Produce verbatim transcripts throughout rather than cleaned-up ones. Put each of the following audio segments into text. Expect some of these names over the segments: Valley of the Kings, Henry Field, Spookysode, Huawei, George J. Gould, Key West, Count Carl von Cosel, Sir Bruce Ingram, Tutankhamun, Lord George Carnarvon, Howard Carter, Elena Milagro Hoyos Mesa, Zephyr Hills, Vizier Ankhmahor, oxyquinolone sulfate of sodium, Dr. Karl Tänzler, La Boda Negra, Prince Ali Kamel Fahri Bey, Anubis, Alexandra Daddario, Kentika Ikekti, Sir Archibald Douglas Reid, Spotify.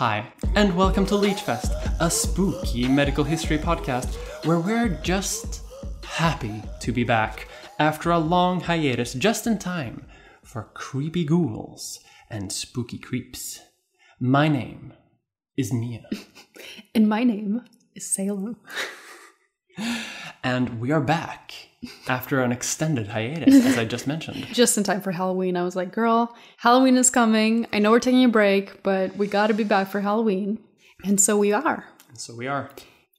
Hi, and welcome to LeechFest, a spooky medical history podcast where we're just happy to be back after a long hiatus, just in time for creepy ghouls and spooky creeps. My name is Mia. And my name is Salem. And we are back after an extended hiatus, as I just mentioned. Just in time for Halloween. I was like, girl, Halloween is coming. I know we're taking a break, but we got to be back for Halloween. And so we are. And so we are.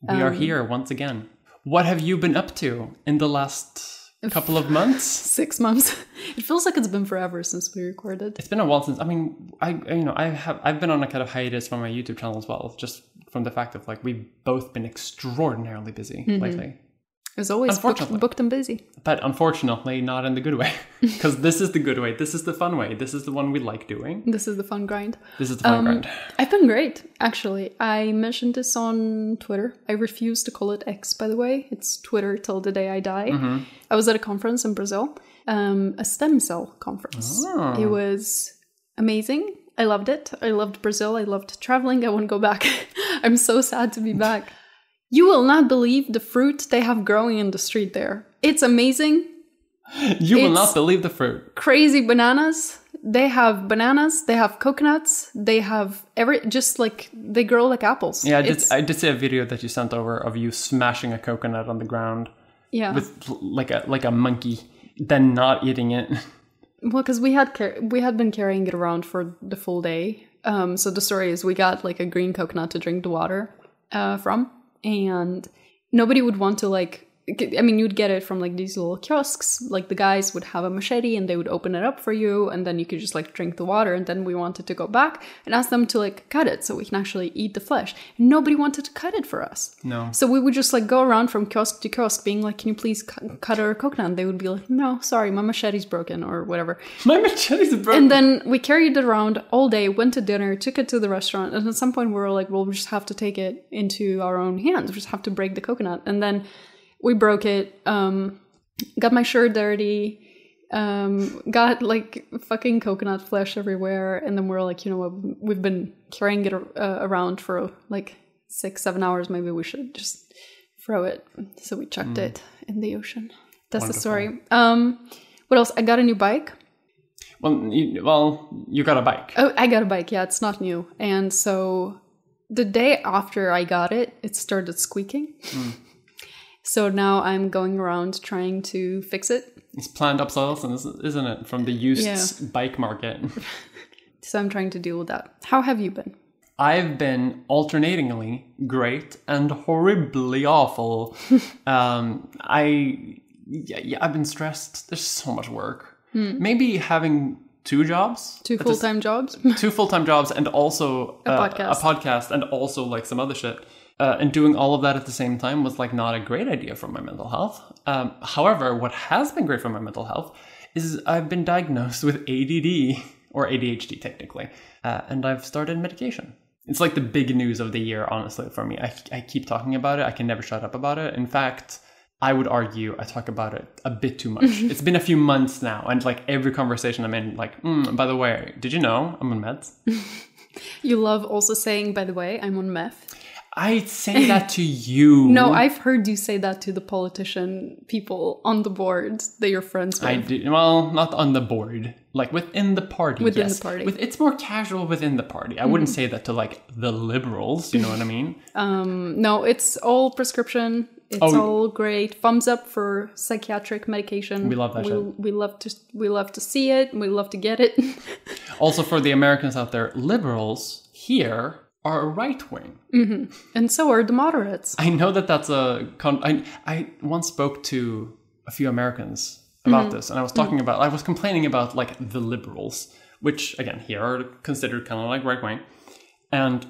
We um, are here once again. What have you been up to in the last couple of months? Six months. It feels like it's been forever since we recorded. It's been a while since. I mean, I you know, I have I've been on a kind of hiatus from my YouTube channel as well, just from the fact of like we've both been extraordinarily busy mm-hmm. lately. It was always booked, booked and busy. But unfortunately, not in the good way. Because this is the good way. This is the fun way. This is the one we like doing. This is the fun grind. This is the fun um, grind. I've been great, actually. I mentioned this on Twitter. I refuse to call it X, by the way. It's Twitter till the day I die. Mm-hmm. I was at a conference in Brazil. Um, a stem cell conference. Oh. It was amazing. I loved it. I loved Brazil. I loved traveling. I want to go back. I'm so sad to be back. You will not believe the fruit they have growing in the street there. It's amazing. You it's will not believe the fruit. Crazy bananas. They have bananas. They have coconuts. They have every... Just like... They grow like apples. Yeah, I did, I did see a video that you sent over of you smashing a coconut on the ground. Yeah. With like a like a monkey. Then not eating it. Well, because we had car- we had been carrying it around for the full day. Um, so the story is we got like a green coconut to drink the water uh, from. And nobody would want to like, I mean, you'd get it from like these little kiosks, like the guys would have a machete and they would open it up for you. And then you could just like drink the water. And then we wanted to go back and ask them to like cut it so we can actually eat the flesh. And nobody wanted to cut it for us. No. So we would just like go around from kiosk to kiosk being like, can you please cu- cut our coconut? And they would be like, no, sorry, my machete's broken or whatever. My machete's broken. And then we carried it around all day, went to dinner, took it to the restaurant. And at some point we were like, well, we just have to take it into our own hands. We just have to break the coconut. And then... We broke it, um, got my shirt dirty, um, got like fucking coconut flesh everywhere. And then we're like, you know what, we've been carrying it uh, around for like six, seven hours. Maybe we should just throw it. So we chucked mm. it in the ocean. That's Wonderful. The story. Um, what else? I got a new bike. Well you, well, you got a bike. Oh, I got a bike. Yeah, it's not new. And so the day after I got it, it started squeaking. Mm. So now I'm going around trying to fix it. It's planned obsolescence, isn't it? From the used yeah. bike market. So I'm trying to deal with that. How have you been? I've been alternatingly great and horribly awful. um, I, yeah, yeah, I've been stressed. There's so much work. Hmm. Maybe having two jobs. Two full-time is, jobs. two full-time jobs and also a, uh, podcast. a podcast and also like some other shit. Uh, and doing all of that at the same time was like not a great idea for my mental health. Um, however, what has been great for my mental health is I've been diagnosed with A D D or A D H D technically, uh, and I've started medication. It's like the big news of the year, honestly, for me. I, I keep talking about it. I can never shut up about it. In fact, I would argue I talk about it a bit too much. It's been a few months now, and like every conversation I'm in, like, mm, by the way, did you know I'm on meds? You love also saying, by the way, I'm on meth. I say that to you. No, I've heard you say that to the politician people on the board that you're friends with. I do. Well, not on the board. Like within the party. Within yes. the party. With, it's more casual within the party. I mm. wouldn't say that to like the liberals. You know what I mean? Um, no, it's all prescription. It's oh. all great. Thumbs up for psychiatric medication. We love that we, shit. We love to. We love to see it. We love to get it. Also, for the Americans out there, liberals here. Are right wing, mm-hmm. and so are the moderates. I know that that's a. Con- I I once spoke to a few Americans about mm-hmm. this, and I was talking mm-hmm. about. I was complaining about like the liberals, which again here are considered kind of like right wing, and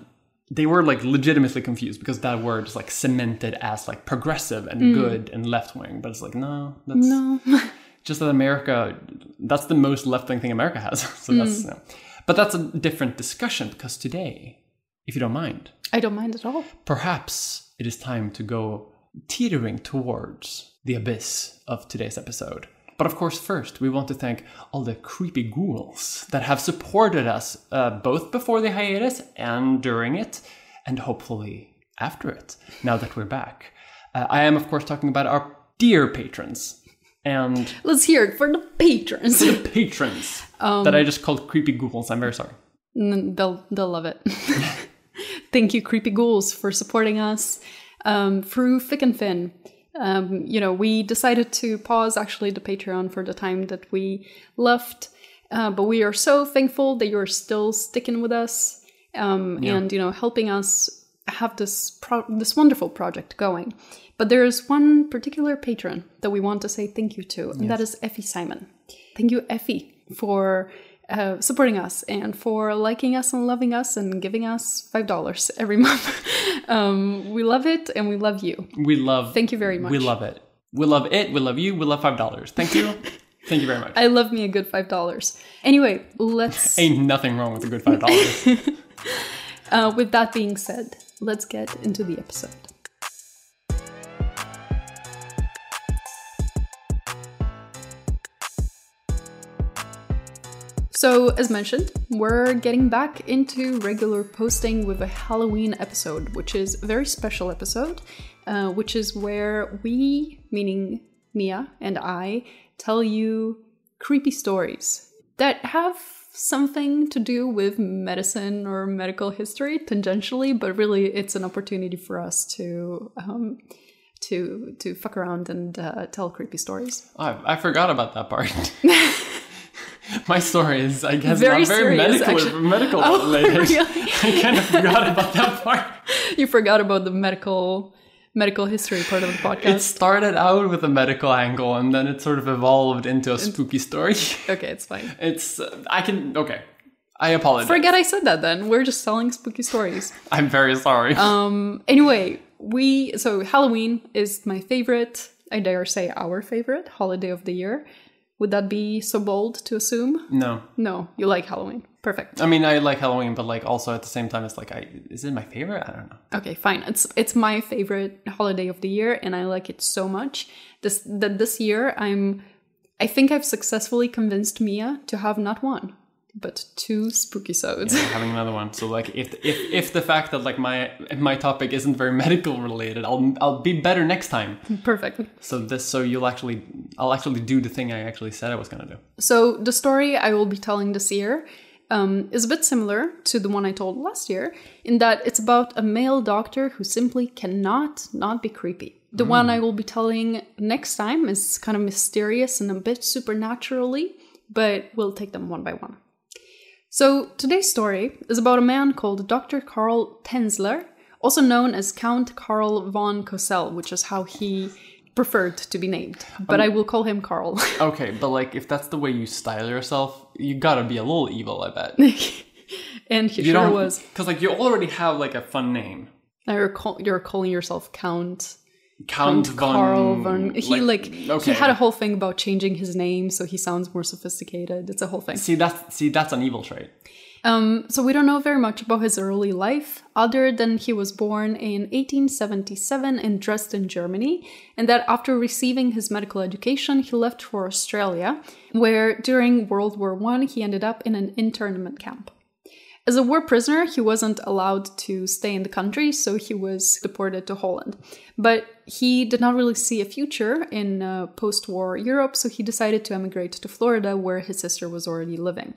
they were like legitimately confused because that word is like cemented as like progressive and mm. good and left wing, but it's like no, that's no. Just that America. That's the most left wing thing America has. So mm. that's. No. But that's a different discussion because today. If you don't mind. I don't mind at all. Perhaps it is time to go teetering towards the abyss of today's episode. But of course, first, we want to thank all the creepy ghouls that have supported us, uh, both before the hiatus and during it, and hopefully after it, now that we're back. Uh, I am, of course, talking about our dear patrons. And let's hear it for the patrons. For the patrons um, that I just called creepy ghouls. I'm very sorry. They'll, they'll love it. Thank you, creepy ghouls, for supporting us um, through thick and thin. Um, you know, we decided to pause actually the Patreon for the time that we left, uh, but we are so thankful that you're still sticking with us um, yeah. and, you know, helping us have this pro- this wonderful project going. But there is one particular patron that we want to say thank you to, and yes. that is Effie Simon. Thank you, Effie, for uh, supporting us and for liking us and loving us and giving us five dollars every month. Um, we love it and we love you. We love. Thank you very much. We love it. We love it. We love you. We love five dollars. Thank you. Thank you very much. I love me a good five dollars. Anyway, let's... Ain't nothing wrong with a good five dollars. uh, with that being said, let's get into the episode. So, as mentioned, we're getting back into regular posting with a Halloween episode, which is a very special episode, uh, which is where we, meaning Mia and I, tell you creepy stories that have something to do with medicine or medical history, tangentially, but really it's an opportunity for us to... Um, to, to fuck around and uh, tell creepy stories. Oh, I forgot about that part. My story is, I guess, very not very serious, medical, medical oh, related. Really? I kind of forgot about that part. You forgot about the medical medical history part of the podcast. It started out with a medical angle, and then it sort of evolved into a spooky story. Okay, it's fine. It's, uh, I can, okay. I apologize. Forget I said that then. We're just telling spooky stories. I'm very sorry. Um. Anyway, we, so Halloween is my favorite, I dare say our favorite, holiday of the year. Would that be so bold to assume? No. No, you like Halloween. Perfect. I mean, I like Halloween, but like also at the same time, it's like, I, is it my favorite? I don't know. Okay, fine. It's it's my favorite holiday of the year, and I like it so much this that this year I'm, I think I've successfully convinced Mia to have not one, but two spooky sodes. Yeah, having another one. So like, if if if the fact that like my my topic isn't very medical related, I'll I'll be better next time. Perfect. So this so you'll actually I'll actually do the thing I actually said I was gonna do. So the story I will be telling this year um, is a bit similar to the one I told last year, in that it's about a male doctor who simply cannot not be creepy. The mm. one I will be telling next time is kind of mysterious and a bit supernaturally, but we'll take them one by one. So today's story is about a man called Doctor Karl Tänzler, also known as Count Carl von Cosel, which is how he preferred to be named. But um, I will call him Carl. Okay, but like if that's the way you style yourself, you gotta be a little evil, I bet. And he you sure was. Because like you already have like a fun name. I recall, you're calling yourself Count. Count, Count von, Carl von... He, like, like okay. He had a whole thing about changing his name so he sounds more sophisticated. It's a whole thing. See, that's, see, that's an evil trait. Um, so we don't know very much about his early life, other than he was born in eighteen seventy-seven in Dresden, Germany, and that after receiving his medical education, he left for Australia, where during World War One, he ended up in an internment camp. As a war prisoner, he wasn't allowed to stay in the country, so he was deported to Holland. But he did not really see a future in uh, post-war Europe, so he decided to emigrate to Florida, where his sister was already living.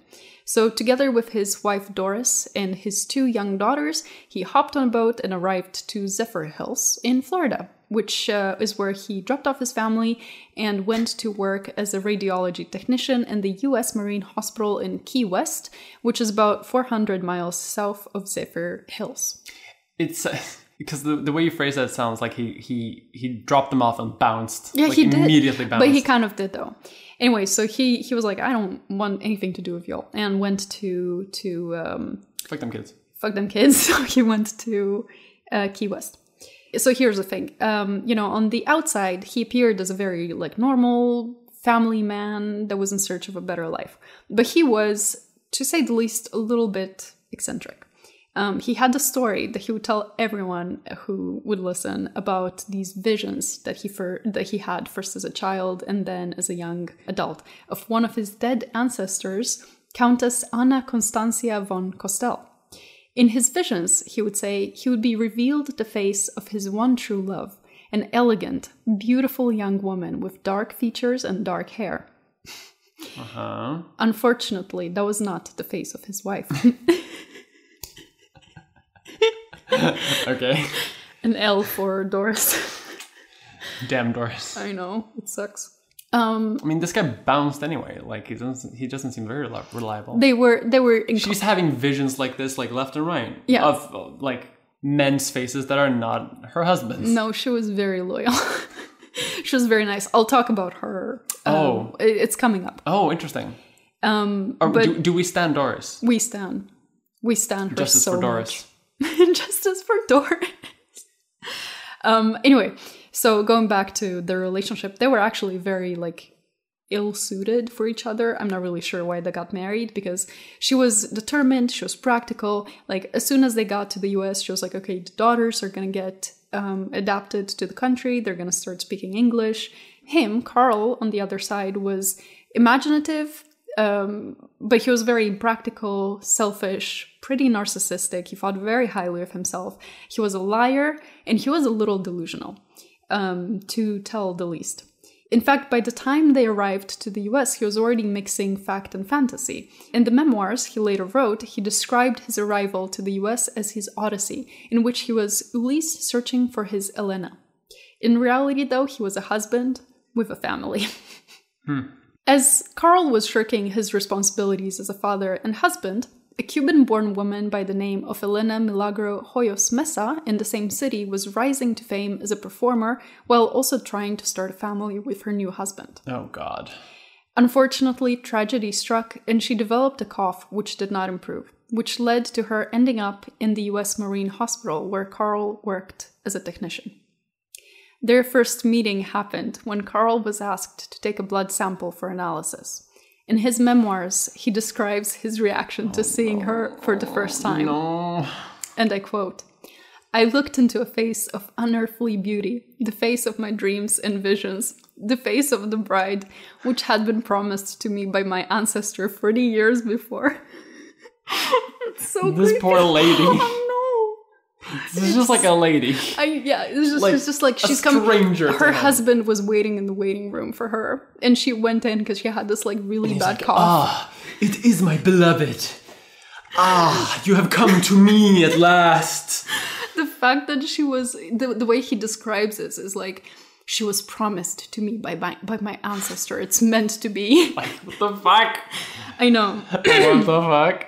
So together with his wife Doris and his two young daughters, he hopped on a boat and arrived to Zephyr Hills in Florida, which uh, is where he dropped off his family and went to work as a radiology technician in the U S Marine Hospital in Key West, which is about four hundred miles south of Zephyr Hills. It's uh, because the, the way you phrase that sounds like he he he dropped them off and bounced. Yeah, like he immediately did, bounced. But he kind of did though. Anyway, so he he was like, I don't want anything to do with y'all, and went to to um, fuck them kids. Fuck them kids. So he went to uh, Key West. So here's the thing, um, you know, on the outside, he appeared as a very, like, normal family man that was in search of a better life. But he was, to say the least, a little bit eccentric. Um, he had a story that he would tell everyone who would listen about these visions that he for, that he had first as a child and then as a young adult of one of his dead ancestors, Countess Anna Constancia von Kostel. In his visions, he would say, he would be revealed the face of his one true love, an elegant, beautiful young woman with dark features and dark hair. Uh-huh. Unfortunately, that was not the face of his wife. Okay. An L for Doris. Damn Doris. I know, it sucks. Um, I mean, this guy bounced anyway. Like he doesn't. He doesn't seem very reliable. They were. They were. In- She's having visions like this, like left and right. Yeah. Of like men's faces that are not her husband's. No, she was very loyal. She was very nice. I'll talk about her. Um, oh, it, it's coming up. Oh, interesting. Um, are, but do, do we stand Doris? We stand. We stand her Justice so for Doris. Much. Justice for Doris. um. Anyway. So going back to their relationship, they were actually very like ill-suited for each other. I'm not really sure why they got married, because she was determined, she was practical. Like as soon as they got to the U S, she was like, okay, the daughters are going to get um, adapted to the country. They're going to start speaking English. Him, Carl, on the other side, was imaginative, um, but he was very practical, selfish, pretty narcissistic. He thought very highly of himself. He was a liar and he was a little delusional. Um, to tell the least. In fact, by the time they arrived to the U S, he was already mixing fact and fantasy. In the memoirs he later wrote, he described his arrival to the U S as his Odyssey, in which he was Ulysse searching for his Elena. In reality, though, he was a husband with a family. hmm. As Carl was shirking his responsibilities as a father and husband, a Cuban-born woman by the name of Elena Milagro Hoyos Mesa in the same city was rising to fame as a performer while also trying to start a family with her new husband. Oh, God. Unfortunately, tragedy struck and she developed a cough which did not improve, which led to her ending up in the U S Marine Hospital where Carl worked as a technician. Their first meeting happened when Carl was asked to take a blood sample for analysis. In his memoirs, he describes his reaction to seeing her for the first time. No. And I quote, "I looked into a face of unearthly beauty, the face of my dreams and visions, the face of the bride, which had been promised to me by my ancestor forty years before." It's so creepy. This poor lady. Oh, no. This it's, is just like a lady. I, yeah, it's just like, it's just like she's coming. Her husband him. was waiting in the waiting room for her. And she went in because she had this like really bad like, cough. "Ah, it is my beloved. Ah, you have come to me at last." The fact that she was, the, the way he describes this is like, "She was promised to me by my, by my ancestor. It's meant to be." Like, what the fuck? I know. What the fuck?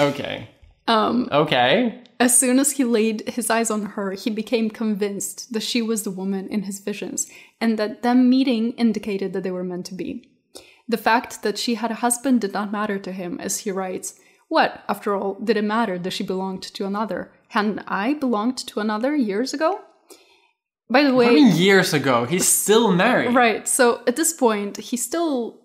Okay. Um, okay. As soon as he laid his eyes on her, he became convinced that she was the woman in his visions, and that them meeting indicated that they were meant to be. The fact that she had a husband did not matter to him, as he writes, "What, after all, did it matter that she belonged to another? Hadn't I belonged to another years ago?" By the way... How many years ago? He's still married. Right, so at this point, he still...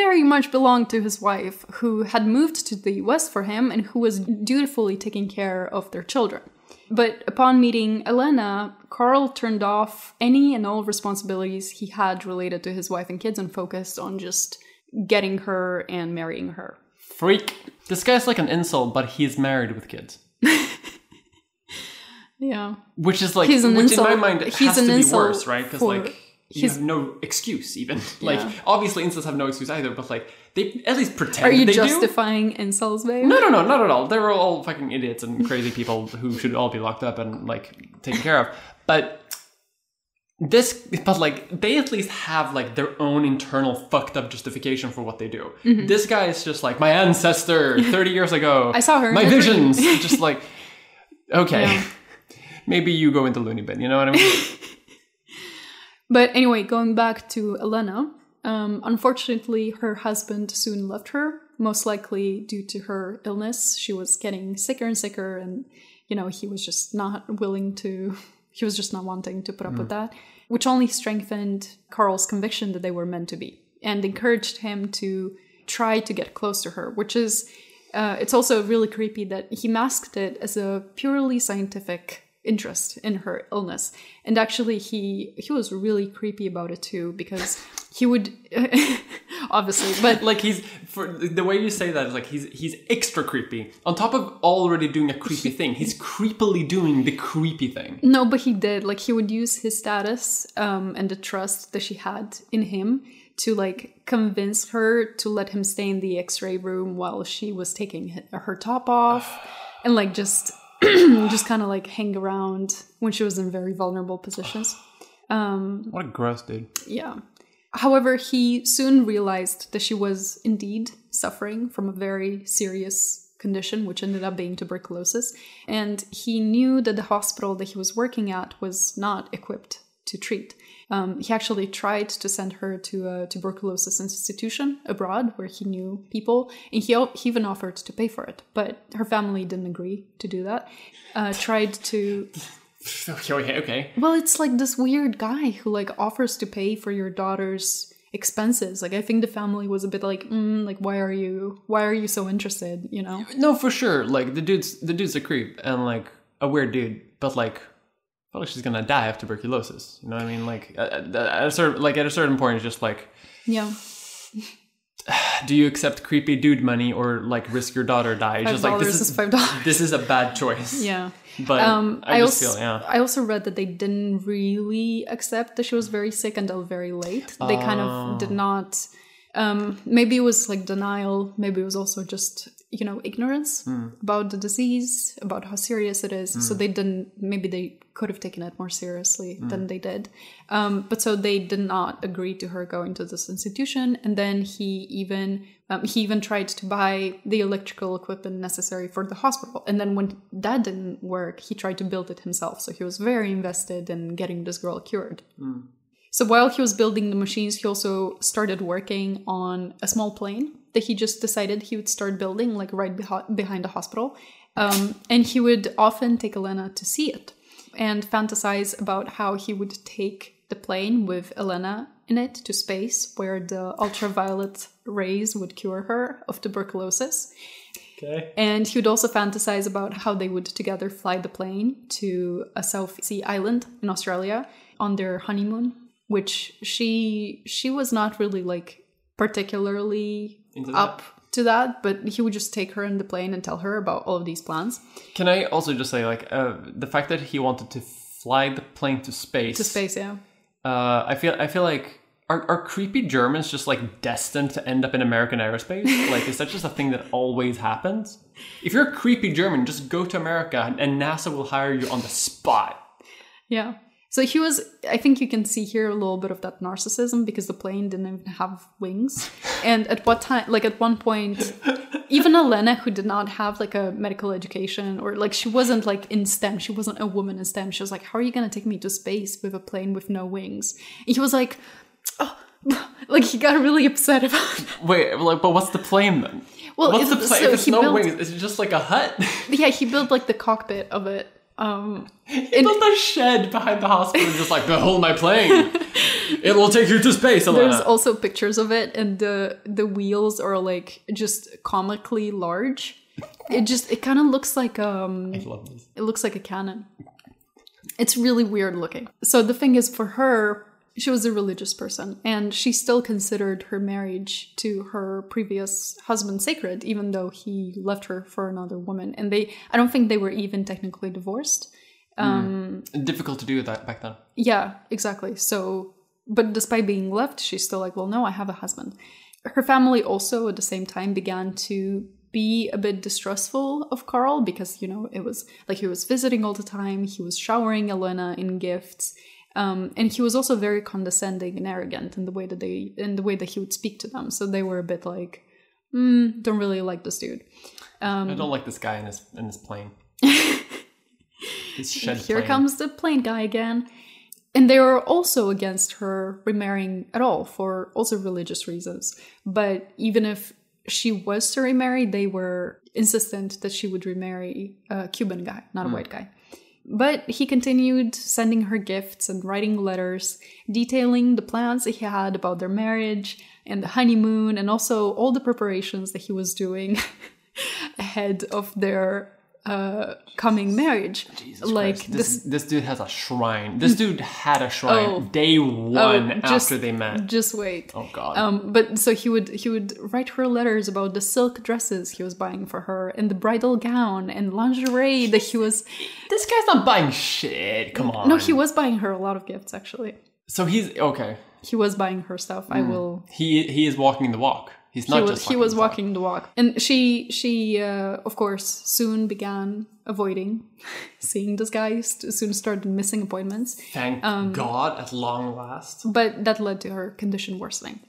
very much belonged to his wife, who had moved to the U S for him and who was dutifully taking care of their children. But upon meeting Elena, Carl turned off any and all responsibilities he had related to his wife and kids and focused on just getting her and marrying her. Freak. This guy's like an insult, but he's married with kids. Yeah. Which is like, which insult. In my mind it he's has to be worse, right? Because for- like... You He's, have no excuse, even. Like, yeah. Obviously, insults have no excuse either, but, like, they at least pretend they do. Are you they justifying do. insults, babe? No, no, no, not at all. They're all fucking idiots and crazy people who should all be locked up and, like, taken care of. But this... But, like, they at least have, like, their own internal fucked up justification for what they do. Mm-hmm. This guy is just like, my ancestor thirty years ago. I saw her. My visions. Just like, okay. Yeah. Maybe you go into loony bin, you know what I mean? But anyway, going back to Elena, um, unfortunately, her husband soon left her, most likely due to her illness. She was getting sicker and sicker and, you know, he was just not willing to, he was just not wanting to put up mm. with that, which only strengthened Carl's conviction that they were meant to be and encouraged him to try to get close to her, which is Uh, it's also really creepy that he masked it as a purely scientific interest in her illness. And actually, he he was really creepy about it too, because he would obviously, but like he's for the way you say that is like he's he's extra creepy on top of already doing a creepy he, thing. He's creepily doing the creepy thing. No, but he did like he would use his status um, and the trust that she had in him to like convince her to let him stay in the X-ray room while she was taking her top off, and like just. just kind of like hang around when she was in very vulnerable positions. Um, what a gross dude. Yeah. However, he soon realized that she was indeed suffering from a very serious condition, which ended up being tuberculosis. And he knew that the hospital that he was working at was not equipped to treat. Um, he actually tried to send her to a tuberculosis institution abroad where he knew people, and he, he even offered to pay for it, but her family didn't agree to do that. Uh, tried to... okay, okay. Well, it's like this weird guy who like offers to pay for your daughter's expenses. Like, I think the family was a bit like, mm, like, why are you, why are you so interested, you know? No, for sure. Like, the dude's, the dude's a creep and like a weird dude, but like... Probably she's gonna die of tuberculosis. You know what I mean? Like at, at a certain, like at a certain point, it's just like, yeah. Do you accept creepy dude money or like risk your daughter die? It's just like this is, is five dollars. This is a bad choice. Yeah, but um, I, I just also, feel yeah. I also read that they didn't really accept that she was very sick until very late. They uh, kind of did not. Um, maybe it was like denial. Maybe it was also just. You know, ignorance mm. about the disease, about how serious it is. Mm. So they didn't, maybe they could have taken it more seriously mm. than they did. Um, but so they did not agree to her going to this institution. And then he even, um, he even tried to buy the electrical equipment necessary for the hospital. And then when that didn't work, he tried to build it himself. So he was very invested in getting this girl cured. Mm. So while he was building the machines, he also started working on a small plane that he just decided he would start building, like right beh- behind the hospital. Um, and he would often take Elena to see it and fantasize about how he would take the plane with Elena in it to space, where the ultraviolet rays would cure her of tuberculosis. Okay. And he would also fantasize about how they would together fly the plane to a South Sea island in Australia on their honeymoon, which she she was not really like particularly up to that, but he would just take her in the plane and tell her about all of these plans. Can I also just say, like, uh, the fact that he wanted to fly the plane to space to space yeah uh i feel i feel like are, are creepy Germans just like destined to end up in American aerospace? Like, is that just a thing that always happens? If you're a creepy German, just go to America and NASA will hire you on the spot. Yeah. So he was, I think you can see here a little bit of that narcissism, because the plane didn't even have wings. And at what time, like at one point, even Elena, who did not have like a medical education or like, she wasn't like in STEM. She wasn't a woman in STEM. She was like, how are you going to take me to space with a plane with no wings? And he was like, oh, like he got really upset about that. Wait, like, but what's the plane then? Well, what's the plane? So it's no built, wings. It's just like a hut. Yeah, he built like the cockpit of it. Um, he built a shed behind the hospital and just like, behold my plane. It will take you to space, Elena. There's also pictures of it, and the the wheels are like just comically large. It just, it kind of looks like um, I love this. It looks like a cannon. It's really weird looking. So the thing is, for her, she was a religious person, and she still considered her marriage to her previous husband sacred, even though he left her for another woman. And they, I don't think they were even technically divorced. Um, mm. Difficult to do that back then. Yeah, exactly. So, but despite being left, she's still like, well, no, I have a husband. Her family also at the same time began to be a bit distrustful of Carl, because, you know, it was like he was visiting all the time. He was showering Elena in gifts. Um, and he was also very condescending and arrogant in the way that they, in the way that he would speak to them. So they were a bit like, mm, don't really like this dude. Um, I don't like this guy in his in his plane. His shed Here plane. Comes the plane guy again. And they were also against her remarrying at all for also religious reasons. But even if she was to remarry, they were insistent that she would remarry a Cuban guy, not a mm. white guy. But he continued sending her gifts and writing letters detailing the plans that he had about their marriage and the honeymoon, and also all the preparations that he was doing ahead of their uh, coming marriage. Jesus like Christ. This, this, this dude has a shrine. This dude had a shrine oh, day one oh, just, after they met. Just wait. Oh God. Um, but so he would he would write her letters about the silk dresses he was buying for her and the bridal gown and lingerie that he was. This guy's not buying shit. Come on. No, he was buying her a lot of gifts actually. So he's okay. He was buying her stuff. Mm. I will. He he is walking the walk. He's not he was, just walking he was the walking walk. the walk, and she she uh, of course soon began avoiding seeing this guy. St- soon started missing appointments. Thank um, God, at long last. But that led to her condition worsening.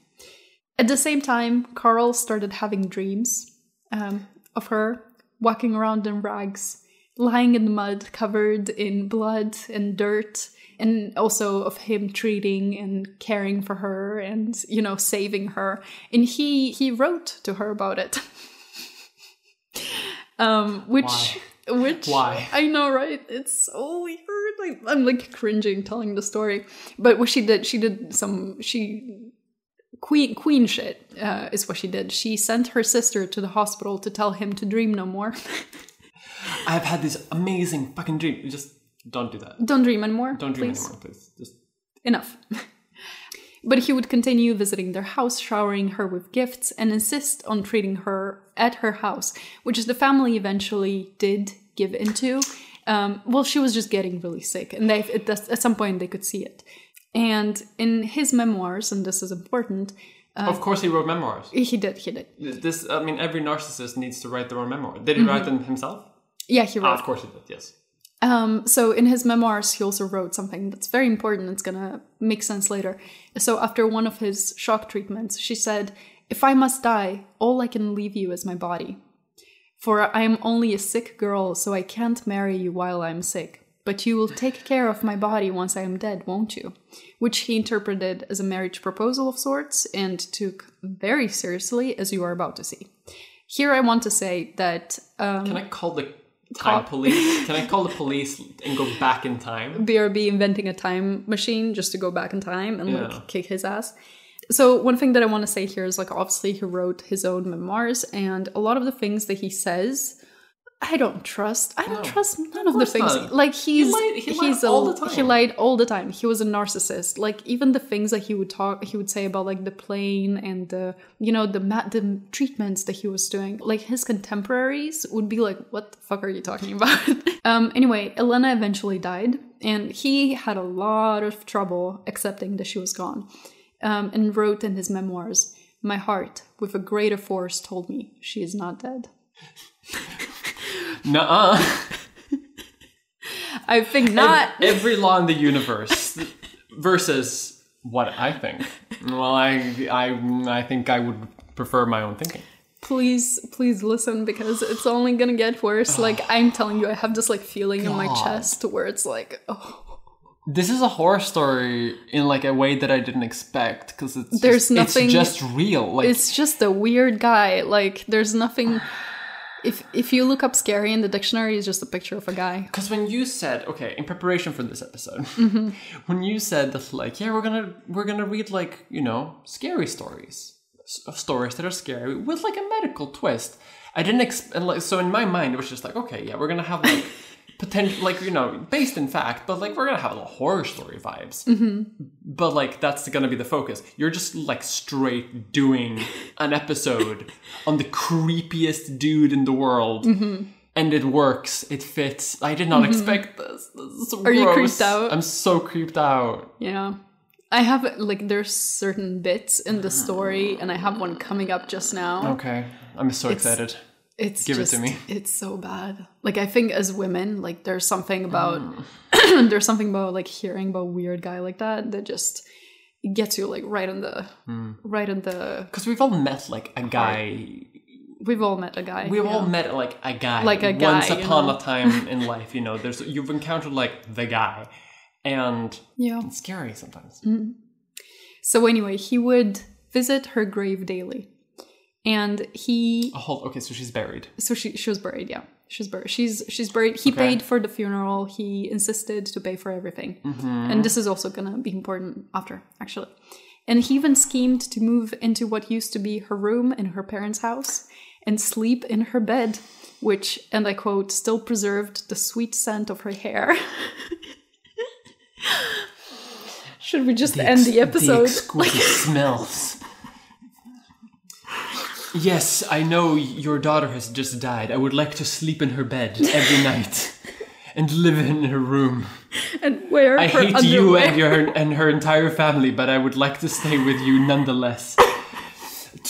At the same time, Carl started having dreams um, of her walking around in rags, lying in the mud, covered in blood and dirt. And also of him treating and caring for her and, you know, saving her. And he, he wrote to her about it. um, which... Why? Which... Why? I know, right? It's so weird. Like, I'm, like, cringing telling the story. But what she did, she did some... She... Queen queen shit uh, is what she did. She sent her sister to the hospital to tell him to dream no more. I've had this amazing fucking dream. Just... Don't do that. Don't dream anymore. Don't dream please. anymore, please. Just enough. But he would continue visiting their house, showering her with gifts, and insist on treating her at her house, which the family eventually did give into. Um, well, she was just getting really sick, and they at, at some point they could see it. And in his memoirs, and this is important. Uh, of course, he wrote memoirs. He did. He did. This, I mean, every narcissist needs to write their own memoir. Did he mm-hmm. write them himself? Yeah, he wrote. Ah, of course, he did. Yes. Um, so in his memoirs, he also wrote something that's very important. It's gonna make sense later. So after one of his shock treatments, she said, "If I must die, all I can leave you is my body. For I am only a sick girl, so I can't marry you while I'm sick. But you will take care of my body once I am dead, won't you?" Which he interpreted as a marriage proposal of sorts and took very seriously, as you are about to see. Here I want to say that... Um, can I call the... Time police? Can I call the police and go back in time? B R B inventing a time machine just to go back in time and yeah. like kick his ass. So one thing that I want to say here is like obviously he wrote his own memoirs and a lot of the things that he says, I don't trust. I don't no. trust none of, of the things. Not. Like he's he lied, he lied he's all a, the time. He lied all the time. He was a narcissist. Like even the things that he would talk, he would say about like the plane and the you know the ma- the treatments that he was doing. Like his contemporaries would be like, "What the fuck are you talking about?" um. Anyway, Elena eventually died, and he had a lot of trouble accepting that she was gone. Um, and wrote in his memoirs, "My heart, with a greater force, told me she is not dead." Nuh-uh. I think not. Every, every law in the universe versus what I think. Well, I, I, I think I would prefer my own thinking. Please, please listen because it's only gonna get worse. Like I'm telling you, I have this like feeling God. in my chest where it's like, oh. This is a horror story in like a way that I didn't expect because it's there's just, nothing. It's just real. Like it's just a weird guy. Like there's nothing. If if you look up scary in the dictionary, it's just a picture of a guy. Because when you said, okay, in preparation for this episode, mm-hmm. when you said that, like, yeah, we're gonna we're gonna read like you know scary stories, stories that are scary with like a medical twist. I didn't ex- and like so in my mind it was just like, okay, yeah, we're gonna have like potential, like you know, based in fact, but like we're gonna have a little horror story vibes. Mm-hmm. But like that's gonna be the focus. You're just like straight doing an episode on the creepiest dude in the world, mm-hmm. and it works. It fits. I did not mm-hmm. expect this. This is so Are gross. you creeped out? I'm so creeped out. Yeah, I have like there's certain bits in the story, and I have one coming up just now. Okay, I'm so it's- excited. It's Give just, it to me. It's so bad. Like, I think as women, like, there's something about, mm. there's something about, like, hearing about a weird guy like that that just gets you, like, right on the, mm. right on the... Because we've all met, like, a guy... We've all met a guy. We've yeah. all met, like, a guy. Like a guy, Once upon know? a time in life, you know, there's you've encountered, like, the guy. And yeah. it's scary sometimes. Mm. So anyway, he would visit her grave daily. And he... Oh, okay, so she's buried. So she she was buried, yeah. She's buried. She's she's buried. He okay. paid for the funeral. He insisted to pay for everything. Mm-hmm. And this is also going to be important after, actually. And he even schemed to move into what used to be her room in her parents' house. and sleep in her bed, which, and I quote, still preserved the sweet scent of her hair. Should we just the ex- end the episode? The exquisite smells. Yes, I know your daughter has just died. I would like to sleep in her bed every night and live in her room. And wear I her hate underwear. You and your and her entire family, but I would like to stay with you nonetheless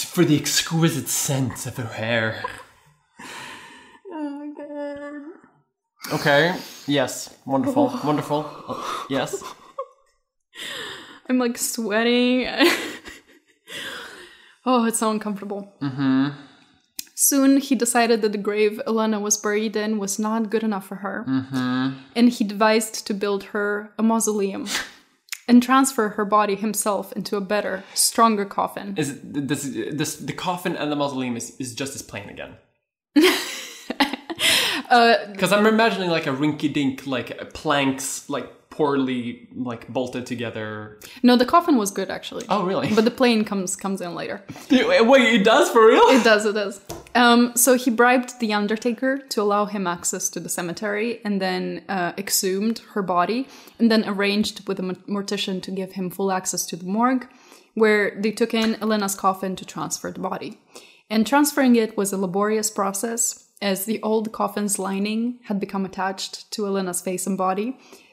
for the exquisite scent of her hair. Oh God. Okay. Yes. Wonderful. Oh. Wonderful. Oh, yes. I'm like sweating. Oh, it's so uncomfortable. Mm-hmm. Soon he decided that the grave Elena was buried in was not good enough for her. Mm-hmm. And he devised to build her a mausoleum and transfer her body himself into a better, stronger coffin. Is it, this, this, the coffin and the mausoleum is, is just as plain again. Because uh, I'm imagining like a rinky-dink, like planks, like... poorly like bolted together. No, the coffin was good actually. Oh, really? But the plane comes comes in later. Wait, it does for real? It does, it does. Um, so he bribed the undertaker to allow him access to the cemetery, and then uh, exhumed her body, and then arranged with a mortician to give him full access to the morgue, where they took in Elena's coffin to transfer the body. And transferring it was a laborious process, as the old coffin's lining had become attached to Elena's face and body.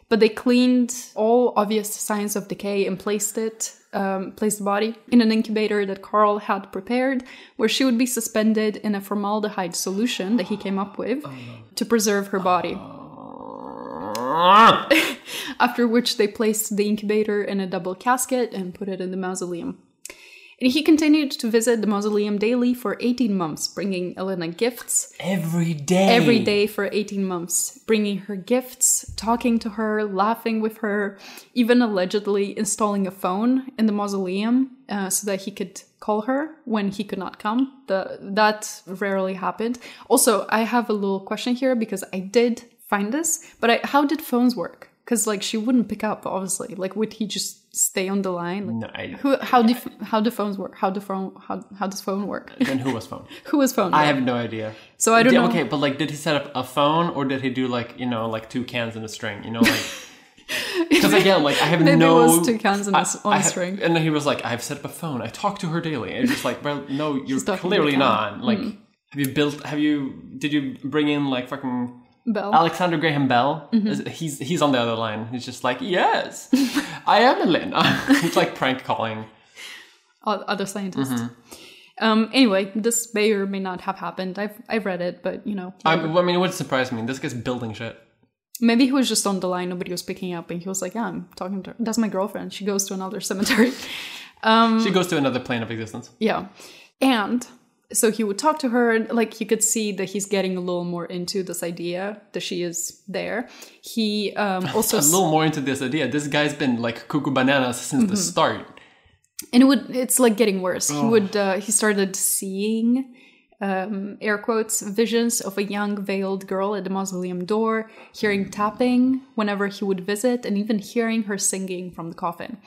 But they cleaned all obvious signs of decay and placed it, um, placed the body in an incubator that Carl had prepared, where she would be suspended in a formaldehyde solution that he came up with to preserve her body. After which they placed the incubator in a double casket and put it in the mausoleum. And he continued to visit the mausoleum daily for eighteen months, bringing Elena gifts. Every day. Every day for eighteen months, bringing her gifts, talking to her, laughing with her, even allegedly installing a phone in the mausoleum uh, so that he could call her when he could not come. The, that rarely happened. Also, I have a little question here because I did find this, but I, how did phones work? Because, like, she wouldn't pick up, obviously. Like, would he just stay on the line? Like, no, I, who, how do how do phones work? How do phone how how does phone work? Then who was phone? Who was phone? I right? have no idea. So I don't yeah, know. Okay, but like, did he set up a phone, or did he do like you know like two cans and a string? You know, like because again, like I have Maybe no. It was two cans and I, on I a string. Have, and then he was like, "I've set up a phone. I talk to her daily." And it's just like, well, no, you're clearly not. Like, mm. have you built? Have you? Did you bring in like fucking? Bell. Alexander Graham Bell. Mm-hmm. He's he's on the other line. He's just like, yes, I am Elena. It's like prank calling. Other scientists. Mm-hmm. Um, anyway, this may or may not have happened. I've I've read it, but you know. I, I mean, it would surprise me. This guy's building shit. Maybe he was just on the line. Nobody was picking up, and he was like, "Yeah, I'm talking to her. That's my girlfriend. She goes to another cemetery. Um, she goes to another plane of existence." Yeah, and. So he would talk to her, and like you could see that he's getting a little more into this idea that she is there. He um, also a little more into this idea. This guy's been like cuckoo bananas since mm-hmm. the start, and it would it's like getting worse. Oh. He would uh, he started seeing um, air quotes visions of a young veiled girl at the mausoleum door, hearing tapping whenever he would visit, and even hearing her singing from the coffin.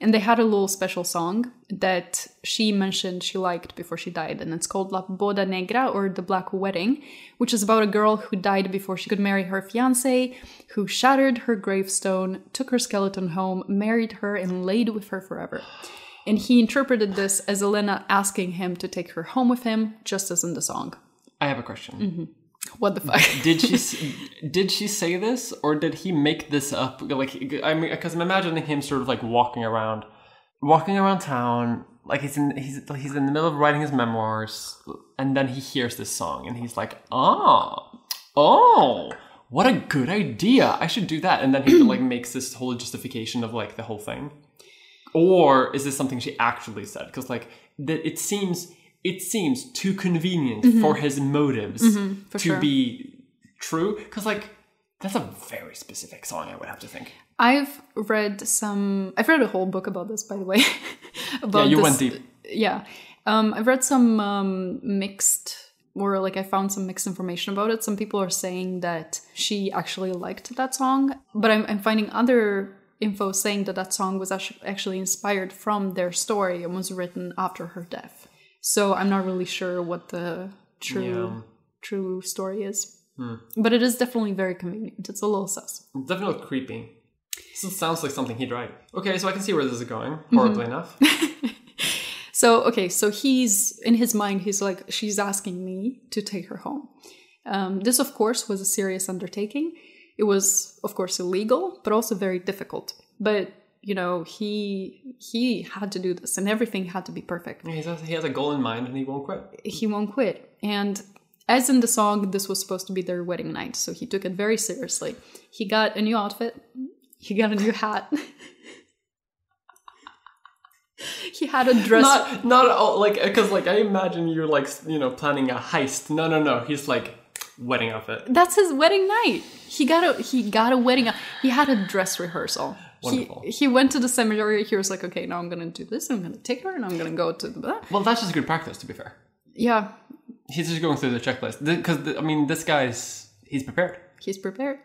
And they had a little special song that she mentioned she liked before she died. And it's called La Boda Negra, or The Black Wedding, which is about a girl who died before she could marry her fiancé, who shattered her gravestone, took her skeleton home, married her, and laid with her forever. And he interpreted this as Elena asking him to take her home with him, just as in the song. I have a question. Mm-hmm. What the fuck? did she did she say this, or did he make this up? Like, I mean, because I'm imagining him sort of like walking around, walking around town, like he's in he's he's in the middle of writing his memoirs, and then he hears this song, and he's like, oh, oh, what a good idea! I should do that, and then he like makes this whole justification of like the whole thing. Or is this something she actually said? Because like that, it seems. It seems too convenient mm-hmm. for his motives mm-hmm, for to sure. be true. Because, like, that's a very specific song, I would have to think. I've read some... I've read a whole book about this, by the way. about yeah, you this, went deep. Yeah. Um, I've read some um, mixed... Or, like, I found some mixed information about it. Some people are saying that she actually liked that song. But I'm, I'm finding other... info saying that that song was actually inspired from their story and was written after her death. So I'm not really sure what the true yeah. true story is. Hmm. But it is definitely very convenient. It's a little sus. It's definitely creepy. This sounds like something he'd write. Okay, so I can see where this is going, horribly mm-hmm. enough. So, okay, so he's, in his mind, he's like, she's asking me to take her home. Um, this, of course, was a serious undertaking. It was, of course, illegal, but also very difficult. But, you know, he he had to do this, and everything had to be perfect. Yeah, he has a goal in mind, and he won't quit. He won't quit. And as in the song, this was supposed to be their wedding night, so he took it very seriously. He got a new outfit. He got a new hat. He had a dress. Not, not all, like, because, like, I imagine you're, like, you know, planning a heist. No, no, no. He's, like, wedding outfit. That's his wedding night. He got a, he got a wedding. He had a dress rehearsal. Wonderful. He, he went to the seminary. He was like, okay, now I'm going to do this. I'm going to take her and I'm going to go to the... Well, that's just good practice, to be fair. Yeah. He's just going through the checklist. Because, I mean, this guy's, he's prepared. He's prepared.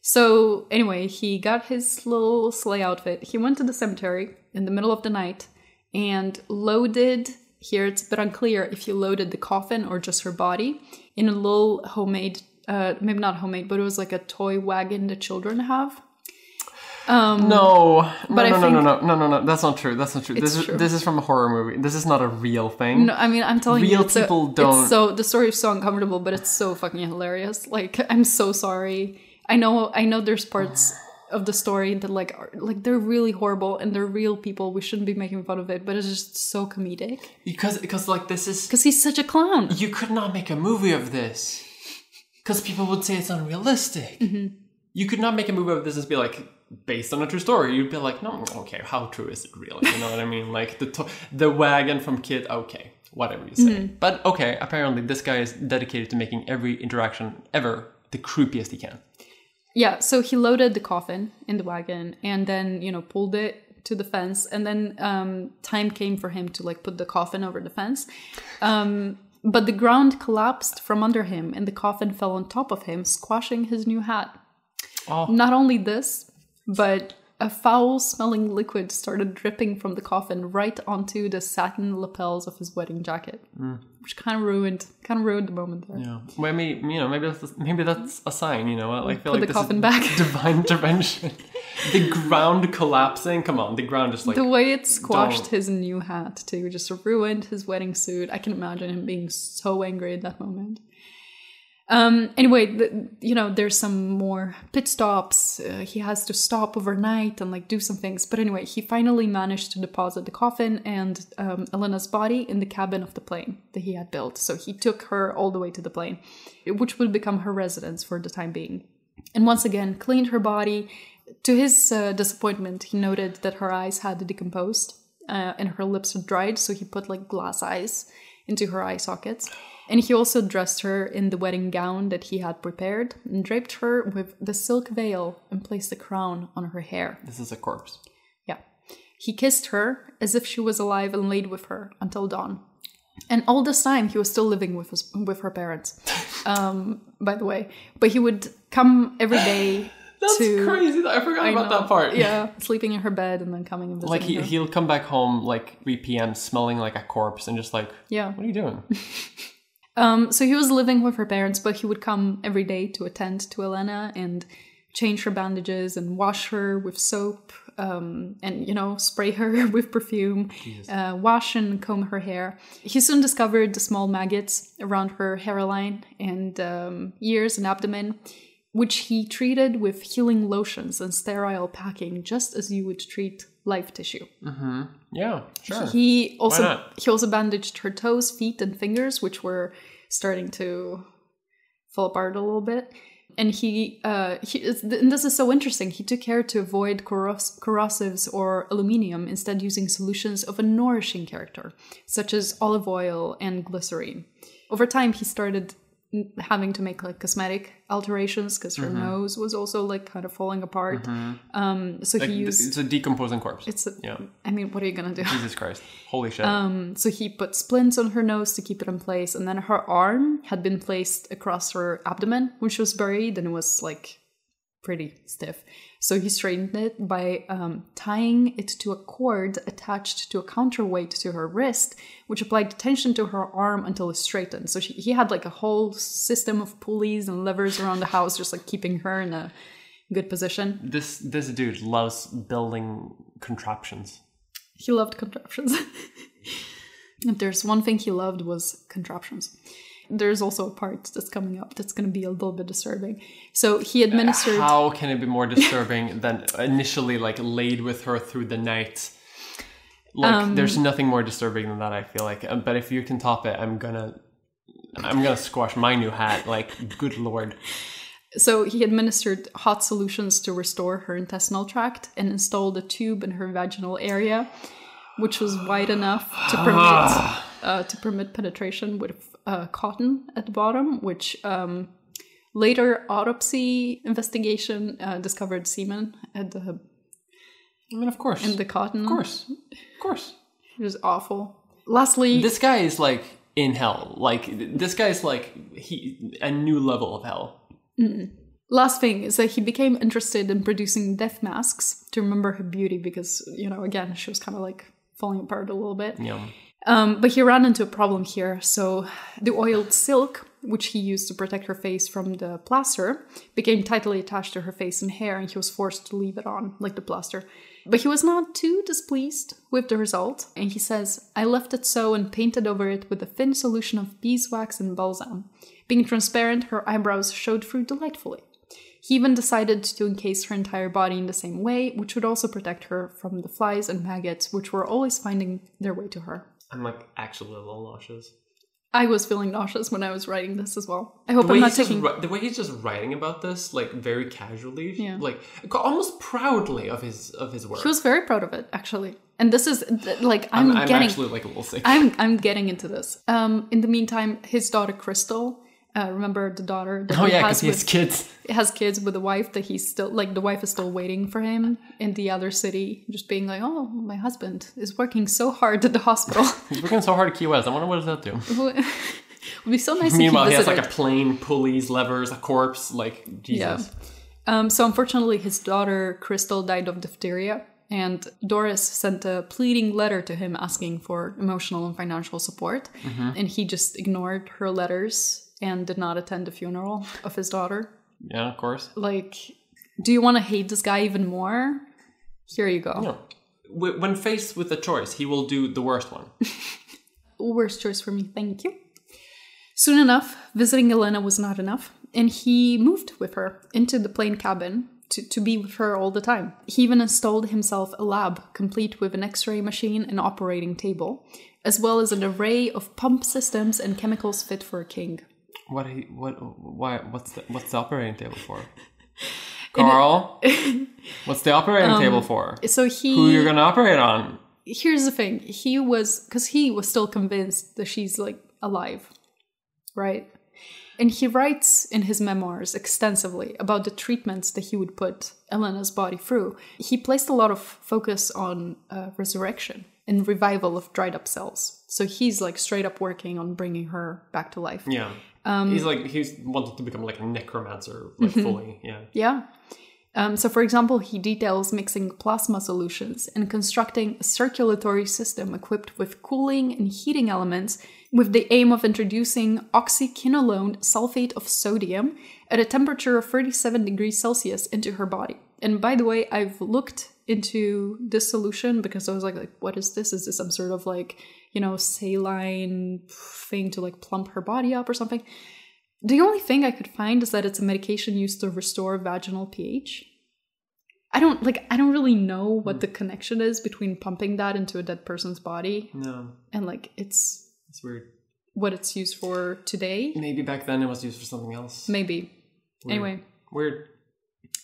So anyway, he got his little sleigh outfit. He went to the cemetery in the middle of the night and loaded, here it's a bit unclear if he loaded the coffin or just her body, in a little homemade, uh, maybe not homemade, but it was like a toy wagon that children have. Um, no, no, but no, I no, no, no, no, no, no, that's not true. That's not true. This is, true. This is from a horror movie. This is not a real thing. No, I mean, I'm telling real you, real people a, don't. It's so, the story is so uncomfortable, but it's so fucking hilarious. Like, I'm so sorry. I know I know there's parts of the story that like are, like they're really horrible and they're real people. We shouldn't be making fun of it, but it's just so comedic. Because because like this is because he's such a clown. You could not make a movie of this. Because people would say it's unrealistic. Mm-hmm. You could not make a movie of this and be like based on a true story. You'd be like, no, okay, how true is it really? You know what I mean? Like the to- the wagon from Kid, okay, whatever you say. Mm-hmm. But okay, apparently this guy is dedicated to making every interaction ever the creepiest he can. Yeah, so he loaded the coffin in the wagon and then, you know, pulled it to the fence. And then um, time came for him to, like, put the coffin over the fence. Um, but the ground collapsed from under him and the coffin fell on top of him, squashing his new hat. Oh. Not only this, but a foul-smelling liquid started dripping from the coffin right onto the satin lapels of his wedding jacket, mm. which kind of ruined, kind of ruined the moment there. Yeah, well, I mean, you know, maybe that's maybe that's a sign, you know. I feel Put like the this coffin is back. Divine intervention. The ground collapsing. Come on, the ground just like the way it squashed don't. His new hat too, just ruined his wedding suit. I can imagine him being so angry at that moment. Um, anyway, the, you know, there's some more pit stops. Uh, he has to stop overnight and like do some things. But anyway, he finally managed to deposit the coffin and um, Elena's body in the cabin of the plane that he had built. So he took her all the way to the plane, which would become her residence for the time being. And once again, cleaned her body. To his uh, disappointment, he noted that her eyes had decomposed uh, and her lips had dried. So he put like glass eyes into her eye sockets. And he also dressed her in the wedding gown that he had prepared and draped her with the silk veil and placed a crown on her hair. This is a corpse. Yeah. He kissed her as if she was alive and laid with her until dawn. And all this time he was still living with his, with her parents, um, by the way. But he would come every day. That's to, crazy. I forgot I about know, that part. Yeah, sleeping in her bed and then coming and visiting Like he, her. He'll come back home like three p.m. smelling like a corpse and just like, yeah. What are you doing? Um, so he was living with her parents, but he would come every day to attend to Elena and change her bandages and wash her with soap um, and, you know, spray her with perfume, uh, wash and comb her hair. He soon discovered the small maggots around her hairline and um, ears and abdomen, which he treated with healing lotions and sterile packing, just as you would treat live tissue. Mm-hmm. Yeah, sure. He also he also bandaged her toes, feet, and fingers, which were starting to fall apart a little bit. And he, uh, he and this is so interesting. He took care to avoid corros- corrosives or aluminium, instead using solutions of a nourishing character, such as olive oil and glycerine. Over time, he started having to make like cosmetic alterations because her mm-hmm. nose was also like kind of falling apart. Mm-hmm. Um, so like, he used it's a decomposing corpse. It's a, yeah. I mean, what are you gonna do? Jesus Christ! Holy shit! Um, so he put splints on her nose to keep it in place, and then her arm had been placed across her abdomen when she was buried, and it was like pretty stiff. So he straightened it by um, tying it to a cord attached to a counterweight to her wrist, which applied tension to her arm until it straightened. So she, he had like a whole system of pulleys and levers around the house, just like keeping her in a good position. This this dude loves building contraptions. He loved contraptions. If there's one thing he loved, was contraptions. There's also a part that's coming up that's going to be a little bit disturbing. So he administered... Uh, how can it be more disturbing than initially like laid with her through the night? Like um, there's nothing more disturbing than that, I feel like. Um, but if you can top it, I'm going to I'm going to squash my new hat. Like, good lord. So he administered hot solutions to restore her intestinal tract and installed a tube in her vaginal area, which was wide enough to permit... Uh, to permit penetration with uh, cotton at the bottom, which um, later autopsy investigation uh, discovered semen at the... I mean, of course. And the cotton. Of course. Of course. It was awful. Lastly... This guy is, like, in hell. Like, this guy is, like, he a new level of hell. Mm-mm. Last thing is that he became interested in producing death masks to remember her beauty because, you know, again, she was kind of, like, falling apart a little bit. Yeah. Um, but he ran into a problem here. So the oiled silk, which he used to protect her face from the plaster, became tightly attached to her face and hair, and he was forced to leave it on, like the plaster. But he was not too displeased with the result, and he says, "I left it so and painted over it with a thin solution of beeswax and balsam. Being transparent, her eyebrows showed through delightfully." He even decided to encase her entire body in the same way, which would also protect her from the flies and maggots, which were always finding their way to her. I'm like actually a little nauseous. I was feeling nauseous when I was writing this as well. I hope I'm not taking... Ri- the way he's just writing about this, like very casually, yeah. Like almost proudly of his of his work. He was very proud of it, actually. And this is like I'm, I'm, I'm getting. I'm actually like a little sick. I'm I'm getting into this. Um, in the meantime, his daughter Crystal. Uh, remember the daughter? That oh yeah, because he has kids. Has kids with a wife that he's still like the wife is still waiting for him in the other city, just being like, "Oh, my husband is working so hard at the hospital. He's working so hard at Key West. I wonder what does that do." It would be so nice. Meanwhile, he has like a plane, pulleys, levers, a corpse. Like Jesus. Yeah. Um, so unfortunately, his daughter Crystal died of diphtheria, and Doris sent a pleading letter to him asking for emotional and financial support, mm-hmm. and he just ignored her letters. And did not attend the funeral of his daughter. Yeah, of course. Like, do you want to hate this guy even more? Here you go. No. When faced with a choice, he will do the worst one. Worst choice for me, thank you. Soon enough, visiting Elena was not enough. And he moved with her into the plane cabin to, to be with her all the time. He even installed himself a lab, complete with an x-ray machine and operating table, as well as an array of pump systems and chemicals fit for a king. What? He, what? Why? What's the What's the operating table for? Carl, it, what's the operating um, table for? So he. Who you're gonna operate on? Here's the thing. He was because he was still convinced that she's like alive, right? And he writes in his memoirs extensively about the treatments that he would put Elena's body through. He placed a lot of focus on uh, resurrection and revival of dried up cells. So he's like straight up working on bringing her back to life. Yeah. Um, he's like, he's wanted to become like a necromancer, like mm-hmm. fully, yeah. Yeah. Um, so, for example, he details mixing plasma solutions and constructing a circulatory system equipped with cooling and heating elements with the aim of introducing oxyquinolone sulfate of sodium at a temperature of thirty-seven degrees Celsius into her body. And by the way, I've looked into this solution because I was like, like, what is this? Is this some sort of like, you know, saline thing to like plump her body up or something? The only thing I could find is that it's a medication used to restore vaginal pH. I don't like, I don't really know what mm. the connection is between pumping that into a dead person's body. No. And like, it's... It's weird. What it's used for today. Maybe back then it was used for something else. Maybe. Weird. Anyway. Weird.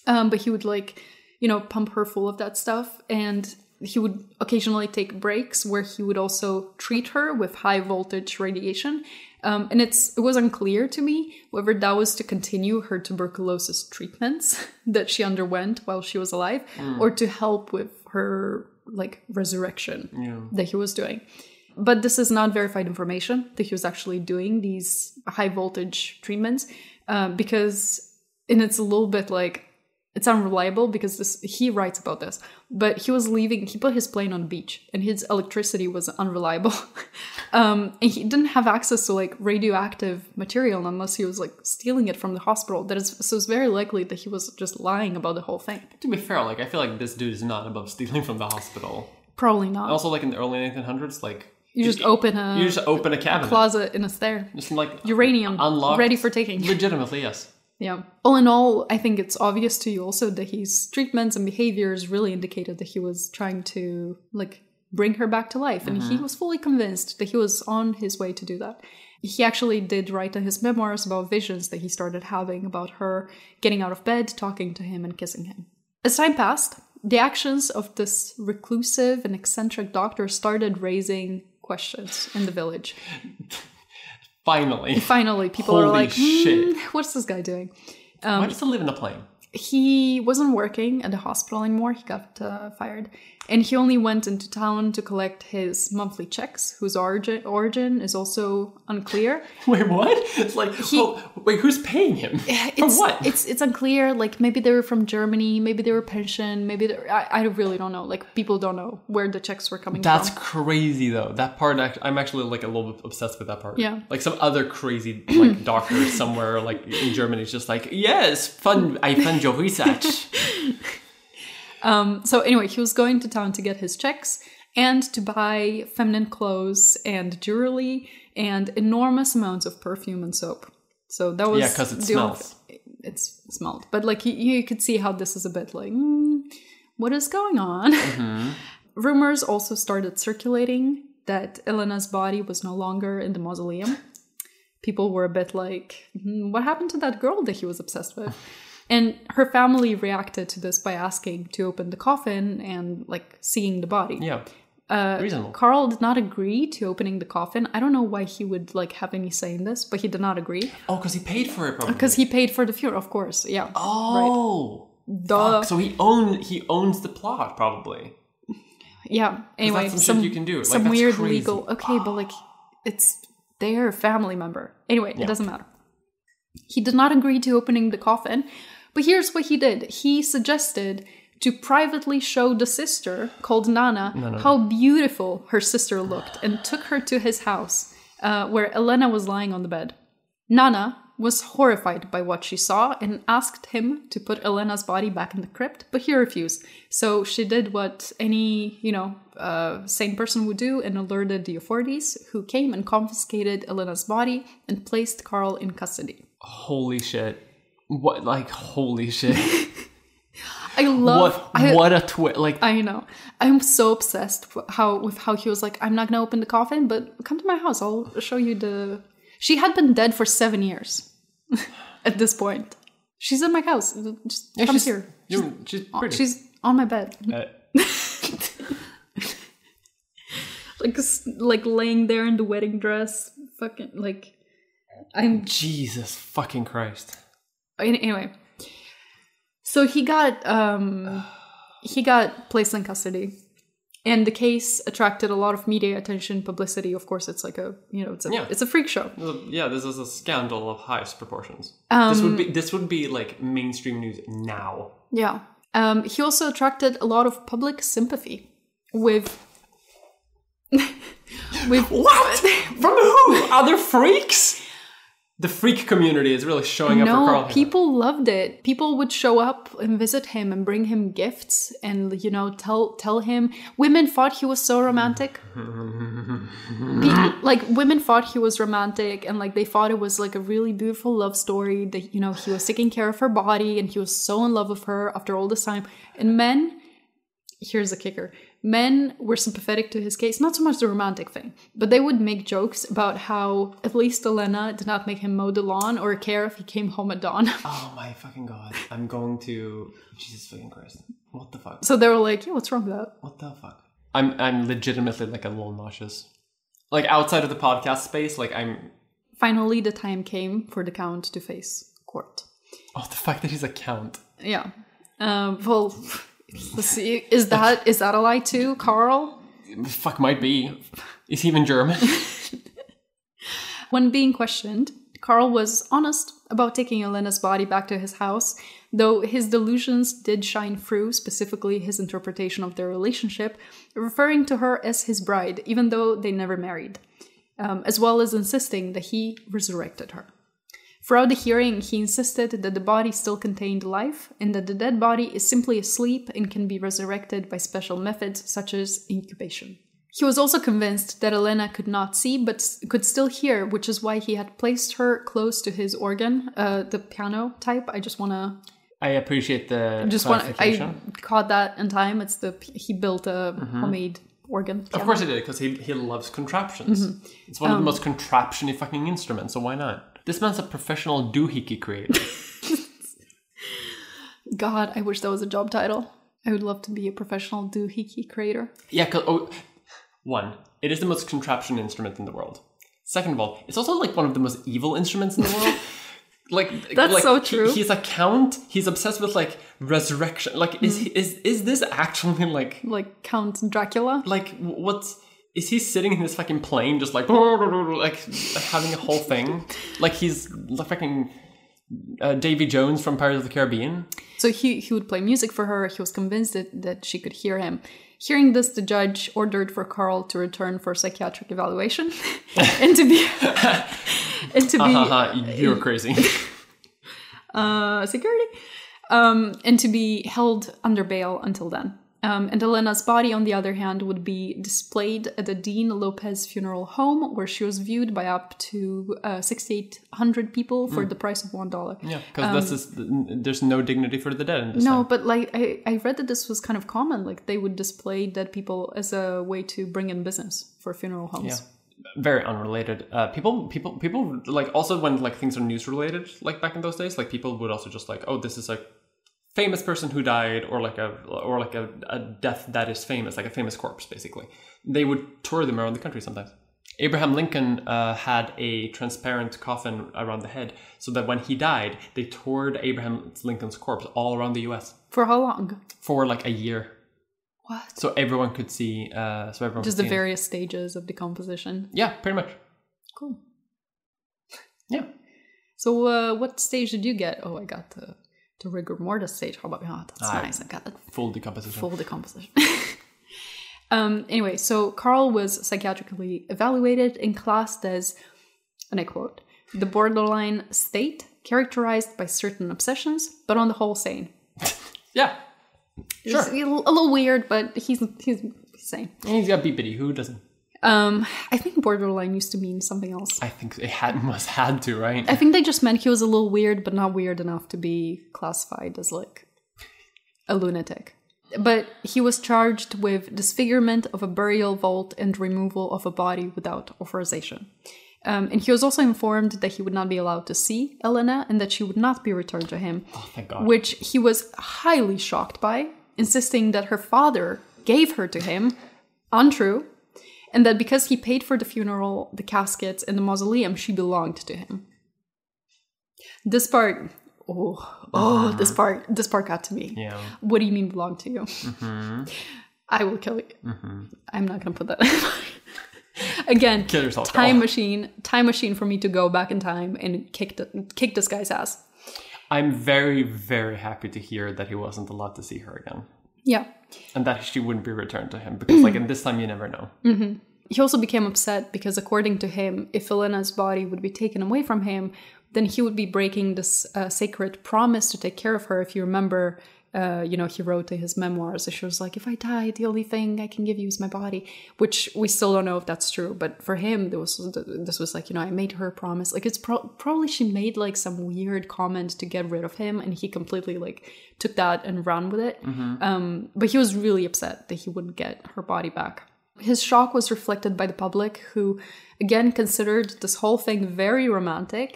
Um, but he would like, you know, pump her full of that stuff. And he would occasionally take breaks where he would also treat her with high voltage radiation. Um, and it's it was unclear to me whether that was to continue her tuberculosis treatments that she underwent while she was alive mm. or to help with her like resurrection yeah. that he was doing. But this is not verified information that he was actually doing these high voltage treatments uh, because, and it's a little bit like, it's unreliable because this, he writes about this, but he was leaving, he put his plane on the beach and his electricity was unreliable. um, and he didn't have access to like radioactive material unless he was like stealing it from the hospital. That is, so it's very likely that he was just lying about the whole thing. To be fair, like I feel like this dude is not above stealing from the hospital. Probably not. Also like in the early nineteen hundreds, like... You just open a... You just open a cabinet. A closet in a stair. Just like... Uranium. Unlocked. Ready for taking. Legitimately, yes. Yeah. All in all, I think it's obvious to you also that his treatments and behaviors really indicated that he was trying to, like, bring her back to life. And mm-hmm. he was fully convinced that he was on his way to do that. He actually did write in his memoirs about visions that he started having about her getting out of bed, talking to him, and kissing him. As time passed, the actions of this reclusive and eccentric doctor started raising questions in the village. Finally. Finally, people Holy are like, mm, shit. What's this guy doing? Um, Why does he live in a plane? He wasn't working at the hospital anymore. He got uh, fired. And he only went into town to collect his monthly checks, whose origin, origin is also unclear. Wait, what? It's like, he, oh, wait, who's paying him? For what? It's it's unclear. Like, maybe they were from Germany. Maybe they were pension. Maybe they were, I, I really don't know. Like, people don't know where the checks were coming That's from. That's crazy, though. That part, I'm actually, like, a little bit obsessed with that part. Yeah. Like, some other crazy, like, doctor somewhere, like, in Germany is just like, yes, fun, I fund your research. Um, so anyway, he was going to town to get his checks and to buy feminine clothes and jewelry and enormous amounts of perfume and soap. So that was... Yeah, because it smells. It, it's smelled. But like you, you could see how this is a bit like, mm, what is going on? Mm-hmm. Rumors also started circulating that Elena's body was no longer in the mausoleum. People were a bit like, mm, what happened to that girl that he was obsessed with? And her family reacted to this by asking to open the coffin and, like, seeing the body. Yeah, uh, reasonable. Carl did not agree to opening the coffin. I don't know why he would, like, have any say in this, but he did not agree. Oh, because he paid for it, probably. Because he paid for the funeral, of course, yeah. Oh! Right. Duh. So he, own, he owns the plot, probably. Yeah, anyway. That's some, some shit you can do. Some like, weird crazy. Legal... Okay, but, like, it's their family member. Anyway, yeah. It doesn't matter. He did not agree to opening the coffin... But here's what he did. He suggested to privately show the sister, called Nana, no, no, how beautiful her sister looked and took her to his house, uh, where Elena was lying on the bed. Nana was horrified by what she saw and asked him to put Elena's body back in the crypt, but he refused. So she did what any, you know, uh, sane person would do and alerted the authorities, who came and confiscated Elena's body and placed Carl in custody. Holy shit. What, like, holy shit. I love... What, I, what a twist, like... I know. I'm so obsessed with how, with how he was like, I'm not gonna open the coffin, but come to my house, I'll show you the... She had been dead for seven years at this point. She's at my house. Just yeah, come she's, here. She's, she's pretty. She's on my bed. Uh, like, like, laying there in the wedding dress. Fucking, like... I'm... Jesus fucking Christ. Anyway, so he got um, he got placed in custody, and the case attracted a lot of media attention, publicity. Of course, it's like a you know, it's a yeah. it's a freak show. Yeah, this is a scandal of highest proportions. Um, this would be this would be like mainstream news now. Yeah. Um, he also attracted a lot of public sympathy with. with what? From who? Other freaks? The freak community is really showing up no, for Carl. No, people loved it. People would show up and visit him and bring him gifts and, you know, tell tell him. Women thought he was so romantic. Be- like, women thought he was romantic and, like, they thought it was, like, a really beautiful love story. That, you know, he was taking care of her body and he was so in love with her after all this time. And men, here's the kicker. Men were sympathetic to his case, not so much the romantic thing, but they would make jokes about how at least Elena did not make him mow the lawn or care if he came home at dawn. Oh my fucking god. I'm going to... Jesus fucking Christ. What the fuck? So they were like, yeah, what's wrong with that? What the fuck? I'm I'm legitimately like a little nauseous. Like outside of the podcast space, like I'm... Finally, the time came for the count to face court. Oh, the fact that he's a count. Yeah. Um, well... Let's see. Is that is that a lie too, Carl? Fuck, might be. Is he even German? When being questioned, Carl was honest about taking Elena's body back to his house, though his delusions did shine through, specifically his interpretation of their relationship, referring to her as his bride, even though they never married, um, as well as insisting that he resurrected her. Throughout the hearing, he insisted that the body still contained life, and that the dead body is simply asleep and can be resurrected by special methods such as incubation. He was also convinced that Elena could not see, but could still hear, which is why he had placed her close to his organ, uh, the piano type. I just want to... I appreciate the just clarification. Wanna, I caught that in time. It's the... He built a mm-hmm. homemade organ piano. Of course he did, because he, he loves contraptions. Mm-hmm. It's one um, of the most contraption-y fucking instruments, so why not? This man's a professional doohickey creator. God, I wish that was a job title. I would love to be a professional doohickey creator. Yeah, because... Oh, one, it is the most contraption instrument in the world. Second of all, it's also like one of the most evil instruments in the world. Like that's like, so true. He, he's a count. He's obsessed with like resurrection. Like mm. is he, is is this actually like like Count Dracula? Like what is he sitting in this fucking plane just like like having a whole thing? Like he's the fucking uh, Davy Jones from Pirates of the Caribbean. So he he would play music for her. He was convinced that, that she could hear him. Hearing this, the judge ordered for Carl to return for psychiatric evaluation and to be... and to be... Uh, you're crazy. uh, security. Um, and to be held under bail until then. Um, and Elena's body, on the other hand, would be displayed at the Dean Lopez funeral home, where she was viewed by up to uh, six thousand eight hundred people for mm. the price of one dollar. Yeah, because um, there's no dignity for the dead in this No, time. But like I, I read that this was kind of common. Like they would display dead people as a way to bring in business for funeral homes. Yeah. Very unrelated. Uh, people, people, people. Like also when like things are news related, like back in those days, like people would also just like, oh, this is like. Famous person who died, or like a or like a, a death that is famous, like a famous corpse, basically. They would tour them around the country sometimes. Abraham Lincoln uh, had a transparent coffin around the head, so that when he died, they toured Abraham Lincoln's corpse all around the U S For how long? For like a year. What? So everyone could see. Uh, so everyone just the various stages of decomposition. Yeah, pretty much. Cool. Yeah. So, uh, what stage did you get? Oh, I got the. To rigor mortis stage. How about, oh, that's ah, nice. I got that. Full decomposition. Full decomposition. um, anyway, so Carl was psychiatrically evaluated and classed as, and I quote, the borderline state characterized by certain obsessions, but on the whole sane. Yeah. Sure. He's a little weird, but he's, he's sane. And he's got beepity. Who doesn't? Um, I think borderline used to mean something else. I think it had, must had to, right? I think they just meant he was a little weird, but not weird enough to be classified as like a lunatic. But he was charged with disfigurement of a burial vault and removal of a body without authorization. Um, and he was also informed that he would not be allowed to see Elena and that she would not be returned to him. Oh, thank God. Which he was highly shocked by, insisting that her father gave her to him. Untrue. And that because he paid for the funeral, the caskets, and the mausoleum, she belonged to him. This part, oh, oh, mm. this part, this part got to me. Yeah. What do you mean belonged to you? Mm-hmm. I will kill you. Mm-hmm. I'm not going to put that. Again, kill yourself, time girl. machine, time machine for me to go back in time and kick the, kick this guy's ass. I'm very, very happy to hear that he wasn't allowed to see her again. Yeah. And that she wouldn't be returned to him because, like, in this time, you never know. Mm-hmm. He also became upset because, according to him, if Elena's body would be taken away from him, then he would be breaking this uh, sacred promise to take care of her. If you remember, uh, you know, he wrote in his memoirs that she was like, if I die, the only thing I can give you is my body, which we still don't know if that's true. But for him, there was this was like, you know, I made her a promise. Like, it's pro- probably she made, like, some weird comment to get rid of him, and he completely, like... took that and ran with it. Mm-hmm. Um, but he was really upset that he wouldn't get her body back. His shock was reflected by the public, who again considered this whole thing very romantic,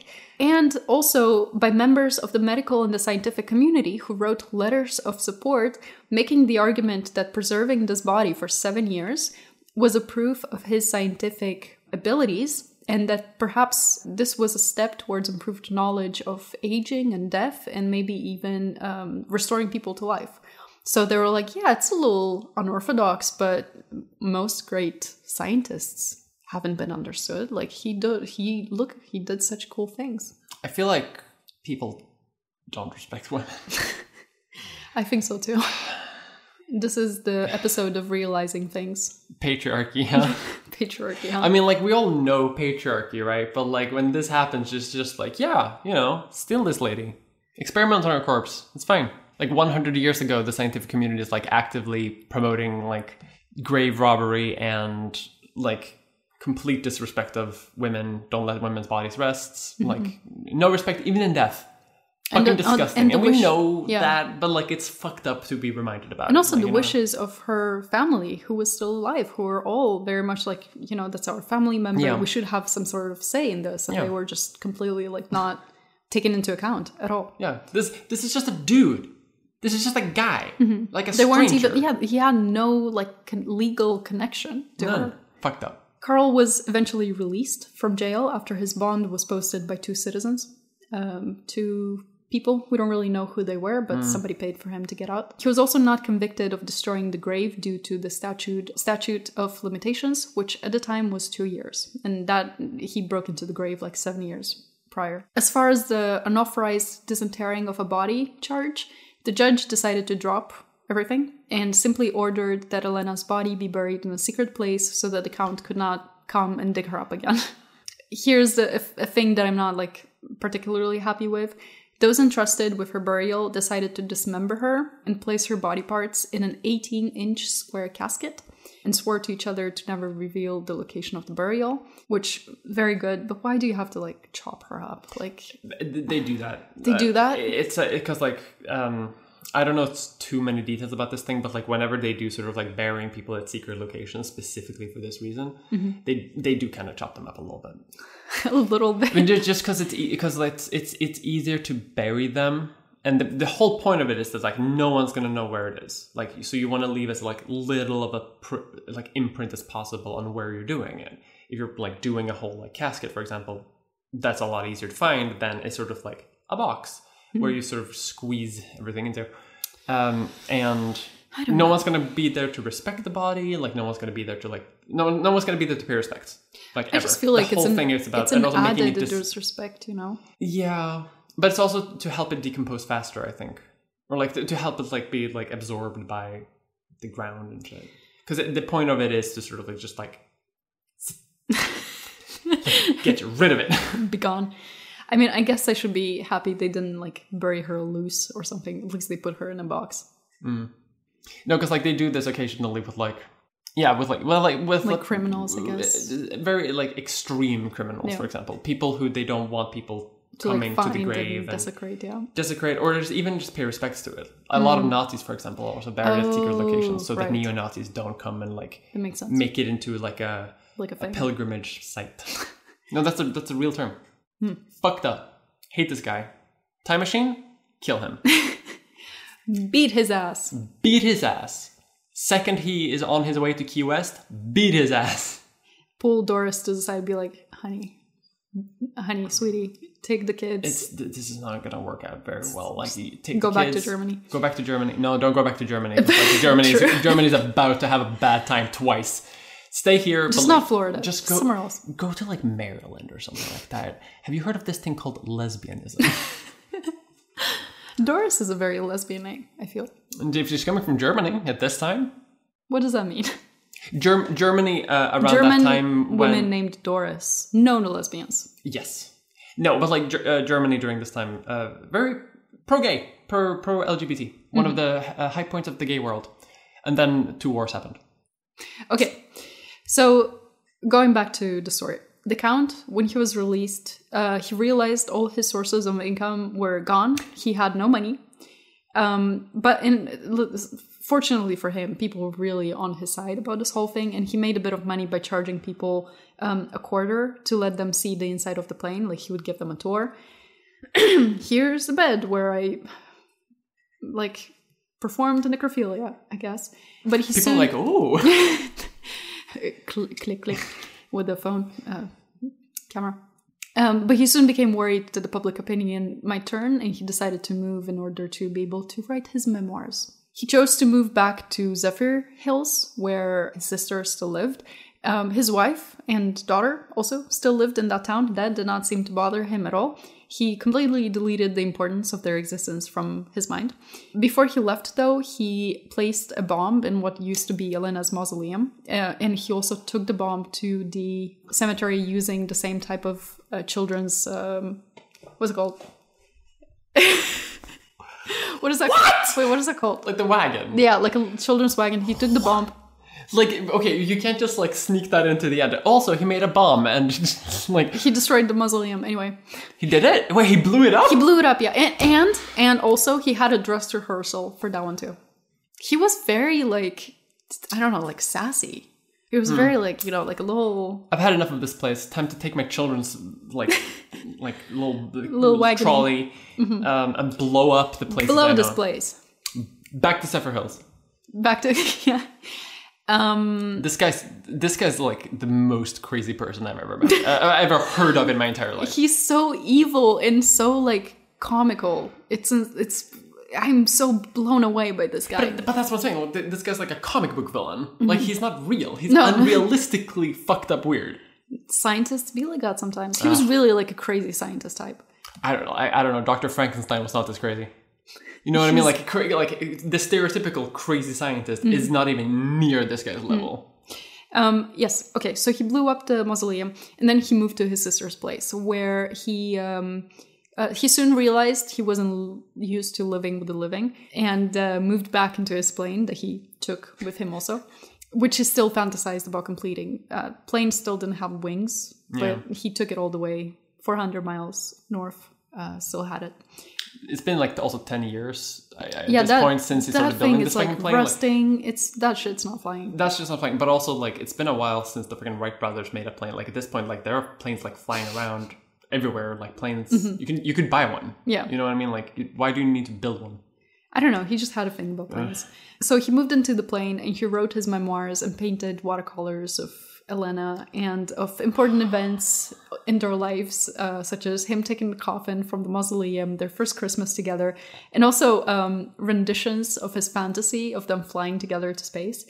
and also by members of the medical and the scientific community who wrote letters of support, making the argument that preserving this body for seven years was a proof of his scientific abilities, and that perhaps this was a step towards improved knowledge of aging and death, and maybe even um, restoring people to life. So they were like, yeah, it's a little unorthodox, but most great scientists haven't been understood. Like, he did, he, look, he did such cool things. I feel like people don't respect women. I think so too. This is the episode of realizing things. Patriarchy, huh? Patriarchy, huh? I mean, like, we all know patriarchy, right? But, like, when this happens, it's just like, yeah, you know, steal this lady. Experiment on her corpse. It's fine. Like, one hundred years ago, the scientific community is, like, actively promoting, like, grave robbery and, like, complete disrespect of women. Don't let women's bodies rest. Mm-hmm. Like, no respect, even in death. Fucking and the, disgusting. And, and we wish, know yeah. that, but, like, it's fucked up to be reminded about. And also like, the wishes know? of her family, who was still alive, who were all very much like, you know, that's our family member. Yeah. We should have some sort of say in this. And yeah. they were just completely, like, not taken into account at all. Yeah. This this is just a dude. This is just a guy. Mm-hmm. Like a they stranger. Weren't even, yeah, he had no, like, con- legal connection to None. her. Fucked up. Carl was eventually released from jail after his bond was posted by two citizens. Um, two... people. We don't really know who they were, but mm. somebody paid for him to get out. He was also not convicted of destroying the grave due to the statute statute of limitations, which at the time was two years. And that he broke into the grave like seven years prior. As far as the unauthorized disinterring of a body charge, the judge decided to drop everything and simply ordered that Elena's body be buried in a secret place so that the Count could not come and dig her up again. Here's a, a thing that I'm not like particularly happy with. Those entrusted with her burial decided to dismember her and place her body parts in an eighteen-inch square casket and swore to each other to never reveal the location of the burial, which, very good, but why do you have to, like, chop her up? Like, they do that. They uh, do that? It's because, like, um, I don't know it's too many details about this thing, but, like, whenever they do sort of, like, burying people at secret locations specifically for this reason, mm-hmm. they they do kind of chop them up a little bit. A little bit. I mean, just because it's because e- it's it's it's easier to bury them, and the, the whole point of it is that like no one's gonna know where it is. Like, so you want to leave as like little of a pr- like imprint as possible on where you're doing it. If you're like doing a whole like casket, for example, that's a lot easier to find than a sort of like a box mm-hmm. where you sort of squeeze everything in there, um, and. I don't no know. one's gonna be there to respect the body. Like no one's gonna be there to like no no one's gonna be there to pay respect. Like I ever. just feel like the it's whole an, thing is about it's an and also added making it dis- disrespect, you know. Yeah, but it's also to help it decompose faster, I think, or like to, to help it like be like absorbed by the ground and shit. Because the point of it is to sort of like just like get rid of it, be gone. I mean, I guess I should be happy they didn't like bury her loose or something. At least they put her in a box. Mm. No, because like they do this occasionally with like, yeah, with like, well, like with like, like criminals, I guess, very like extreme criminals, yeah. for example, people who they don't want people to, coming like, to the grave and desecrate, yeah, desecrate, or just even just pay respects to it. A mm. lot of Nazis, for example, are also buried oh, at secret locations so right. that neo Nazis don't come and like make it into like a like a, a pilgrimage site. No, that's a that's a real term. Mm. Fucked up. Hate this guy. Time machine, kill him. Beat his ass. Beat his ass. Second he is on his way to Key West, beat his ass. Pull Doris to the side and be like, honey, honey, sweetie, take the kids. It's, this is not going to work out very well. Like, you take Go the back kids, to Germany. Go back to Germany. No, don't go back to Germany. Like, Germany's, Germany's about to have a bad time twice. Stay here. Just not like, Florida. Just go, somewhere else. Go to like Maryland or something like that. Have you heard of this thing called lesbianism? Doris is a very lesbian name, I feel. And if she's coming from Germany at this time... What does that mean? Germ- Germany uh, around German that time when... women named Doris. Known to lesbians. Yes. No, but like uh, Germany during this time, uh, very pro-gay, pro- pro-L G B T. One mm-hmm. of the uh, high points of the gay world. And then two wars happened. Okay. So going back to the story. The Count, when he was released, uh, he realized all his sources of income were gone. He had no money. Um, but in, fortunately for him, people were really on his side about this whole thing. And he made a bit of money by charging people um, a quarter to let them see the inside of the plane. Like, he would give them a tour. Here's a bed where I, like, performed necrophilia, I guess. But he People soon... like, oh. click, click, click. With the phone uh, camera. Um, but he soon became worried that the public opinion might turn, and he decided to move in order to be able to write his memoirs. He chose to move back to Zephyr Hills, where his sister still lived, Um, his wife and daughter also still lived in that town. That did not seem to bother him at all. He completely deleted the importance of their existence from his mind. Before he left, though, he placed a bomb in what used to be Elena's mausoleum. Uh, and he also took the bomb to the cemetery using the same type of uh, children's... Um, what's it called? What is that what? called? Wait, what is that called? Like the wagon. Yeah, like a children's wagon. He took the bomb... Like, okay, you can't just, like, sneak that into the end. Also, he made a bomb and, like... He destroyed the mausoleum, anyway. He did it? Wait, he blew it up? He blew it up, yeah. And, and, and also, he had a dress rehearsal for that one, too. He was very, like, I don't know, like, sassy. He was hmm. very, like, you know, like a little... I've had enough of this place. Time to take my children's, like, like, little... Like, little wagon. Trolley. Mm-hmm. um, and blow up the place. Blow this place. Back to Zephyr Hills. Back to... Yeah. Um, this guy's this guy's like the most crazy person I've ever met, uh, I've ever heard of in my entire life. He's so evil and so like comical. It's it's I'm so blown away by this guy. But, but that's what I'm saying. This guy's like a comic book villain. Mm-hmm. Like he's not real. He's no. unrealistically fucked up weird. Scientists be like that sometimes. He uh, was really like a crazy scientist type. I don't know. I, I don't know. Doctor Frankenstein was not this crazy. You know what He's, I mean? Like, cra- like the stereotypical crazy scientist mm. is not even near this guy's level. Um, yes. Okay. So he blew up the mausoleum, and then he moved to his sister's place, where he um, uh, he soon realized he wasn't used to living with the living, and uh, moved back into his plane that he took with him also, which he still fantasized about completing. Uh, planes still didn't have wings, but yeah. he took it all the way four hundred miles north. Uh, still had it. It's been like also ten years I, I, at yeah, this that, point since he started building this fucking plane. Rusting, like, it's that shit's not flying. That's just not flying. But also, like, it's been a while since the freaking Wright brothers made a plane. Like at this point, like there are planes like flying around everywhere. Like planes, mm-hmm. you can you could buy one. Yeah, you know what I mean. Like, why do you need to build one? I don't know. He just had a thing about planes. So he moved into the plane and he wrote his memoirs and painted watercolors of Elena and of important events in their lives, uh, such as him taking the coffin from the mausoleum, their first Christmas together, and also um, renditions of his fantasy of them flying together to space.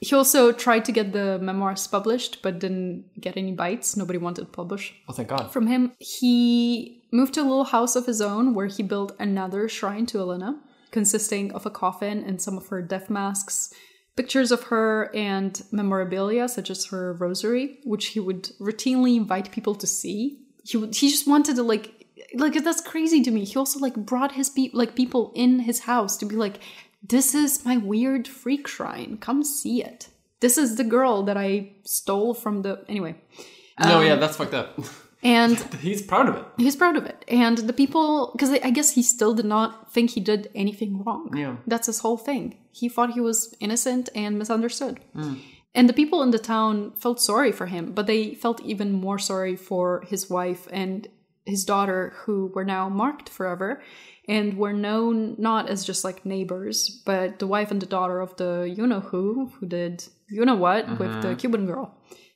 He also tried to get the memoirs published, but didn't get any bites. Nobody wanted to publish. Oh, thank God. From him, he moved to a little house of his own where he built another shrine to Elena, consisting of a coffin and some of her death masks, pictures of her and memorabilia, such as her rosary, which he would routinely invite people to see. He would, he just wanted to like, like, that's crazy to me. He also like brought his pe- like people in his house to be like, this is my weird freak shrine. Come see it. This is the girl that I stole from the, anyway. No, um, yeah, that's fucked up. And he's proud of it. He's proud of it. And the people, because I guess he still did not think he did anything wrong. Yeah. That's his whole thing. He thought he was innocent and misunderstood. Mm. And the people in the town felt sorry for him, but they felt even more sorry for his wife and his daughter, who were now marked forever and were known not as just like neighbors, but the wife and the daughter of the you-know-who, who did you-know-what mm-hmm. with the Cuban girl.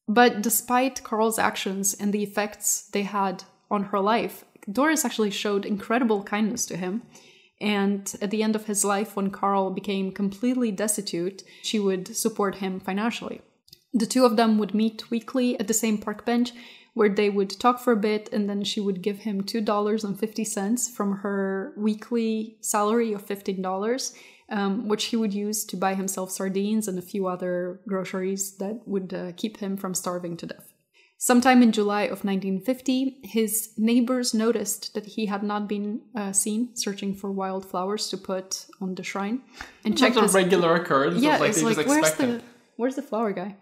But despite Carl's actions and the effects they had on her life, Doris actually showed incredible kindness to him. And at the end of his life, when Carl became completely destitute, she would support him financially. The two of them would meet weekly at the same park bench, where they would talk for a bit, and then she would give him two dollars and fifty cents from her weekly salary of fifteen dollars. Um, which he would use to buy himself sardines and a few other groceries that would uh, keep him from starving to death. Sometime in July of nineteen fifty, his neighbors noticed that he had not been uh, seen searching for wildflowers to put on the shrine. And checked his... a regular occurrence. Yeah, like, it's like, just where's, the, where's the flower guy?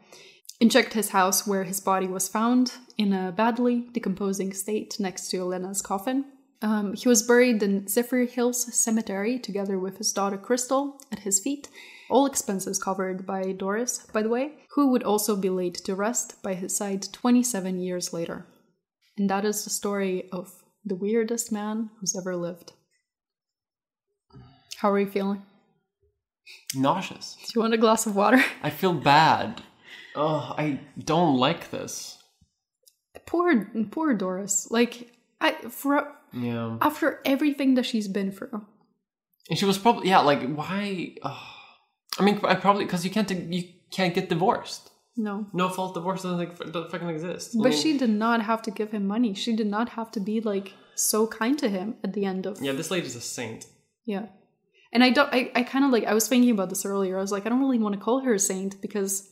And checked his house where his body was found in a badly decomposing state next to Elena's coffin. Um, he was buried in Zephyr Hills Cemetery together with his daughter Crystal at his feet, all expenses covered by Doris, by the way, who would also be laid to rest by his side twenty-seven years later. And that is the story of the weirdest man who's ever lived. How are you feeling? Nauseous. Do you want a glass of water? I feel bad. Oh, I don't like this. Poor, poor Doris. Like, I... for. Yeah. After everything that she's been through. And she was probably, yeah, like, why? Uh, I mean, I probably, because you can't, you can't get divorced. No. No fault divorce doesn't, doesn't fucking exist. But I mean, she did not have to give him money. She did not have to be like so kind to him at the end of... Yeah, this lady's a saint. Yeah. And I don't, I, I kind of like, I was thinking about this earlier. I was like, I don't really want to call her a saint because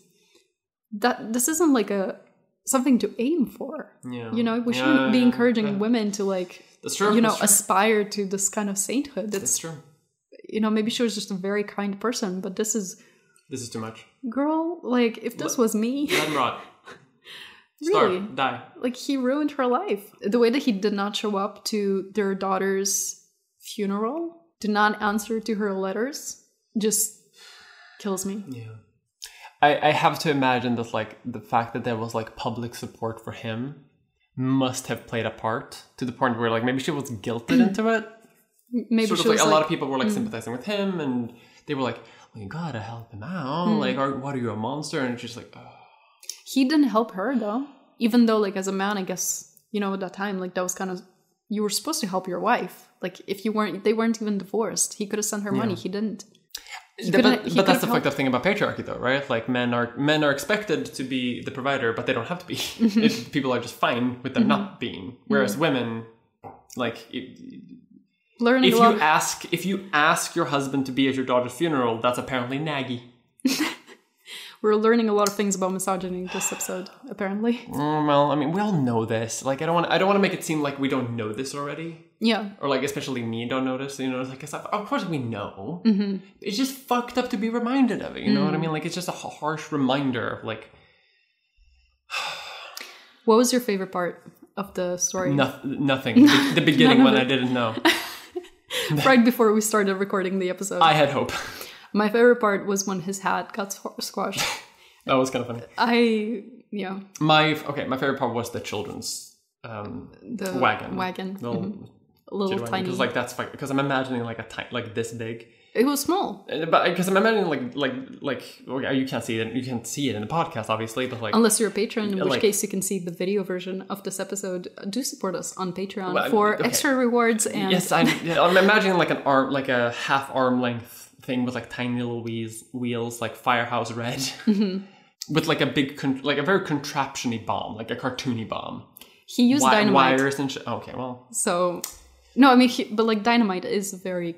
that this isn't like a, something to aim for. Yeah. You know, we yeah, shouldn't yeah, be yeah, encouraging yeah. women to like, that's true, you know, that's aspire to this kind of sainthood. That's, that's true. You know, maybe she was just a very kind person, but this is... This is too much. Girl, like, if this let, was me... Let him rot. Really? Starve, die. Like, he ruined her life. The way that he did not show up to their daughter's funeral... did not answer to her letters, just kills me. Yeah. I, I have to imagine that, like, the fact that there was, like, public support for him must have played a part to the point where, like, maybe she was guilted into it. Maybe sort of, she like, was, a like, lot of people were, like, mm. sympathizing with him, and they were like, well, you gotta help him out. Mm. Like, are, what, are you a monster? And she's like, oh. He didn't help her, though. Even though, like, as a man, I guess, you know, at that time, like, that was kind of... You were supposed to help your wife. Like, if you weren't, they weren't even divorced. He could have sent her money. Yeah. He didn't. He but but, he but that's the fucked up thing about patriarchy, though, right? Like, men are men are expected to be the provider, but they don't have to be. Mm-hmm. If people are just fine with them mm-hmm. not being. Whereas mm-hmm. women, like, it, learn. If you love. ask, if you ask your husband to be at your daughter's funeral, that's apparently naggy. We're learning a lot of things about misogyny this episode, apparently. Mm, well, I mean, we all know this. Like, I don't want, I don't want to make it seem like we don't know this already. Yeah. Or like, especially me don't know this. You know, like, of course we know. Mm-hmm. It's just fucked up to be reminded of it. You mm. know what I mean? Like, it's just a harsh reminder of like. What was your favorite part of the story? No- nothing. The, the beginning one I didn't know. Right before we started recording the episode. I had hope. My favorite part was when his hat got squashed. That was kind of funny. I, yeah. My, okay, my favorite part was the children's um, the wagon. wagon. The little, mm-hmm. little tiny. Because like, that's, because I'm imagining like a tiny, like this big. It was small. But because I'm imagining like, like, like, okay, you can't see it. You can't see it in the podcast, obviously, but like. Unless you're a patron, in which like, case you can see the video version of this episode. Do support us on Patreon well, for okay. extra rewards and. Yes, I, yeah, I'm imagining like an arm, like a half arm length thing with like tiny little wheels, wheels like Firehouse Red, mm-hmm. with like a big, con- like a very contraptiony bomb, like a cartoony bomb. He used Wi- dynamite wires and shit. Okay, well, so no, I mean, he, but like dynamite is a very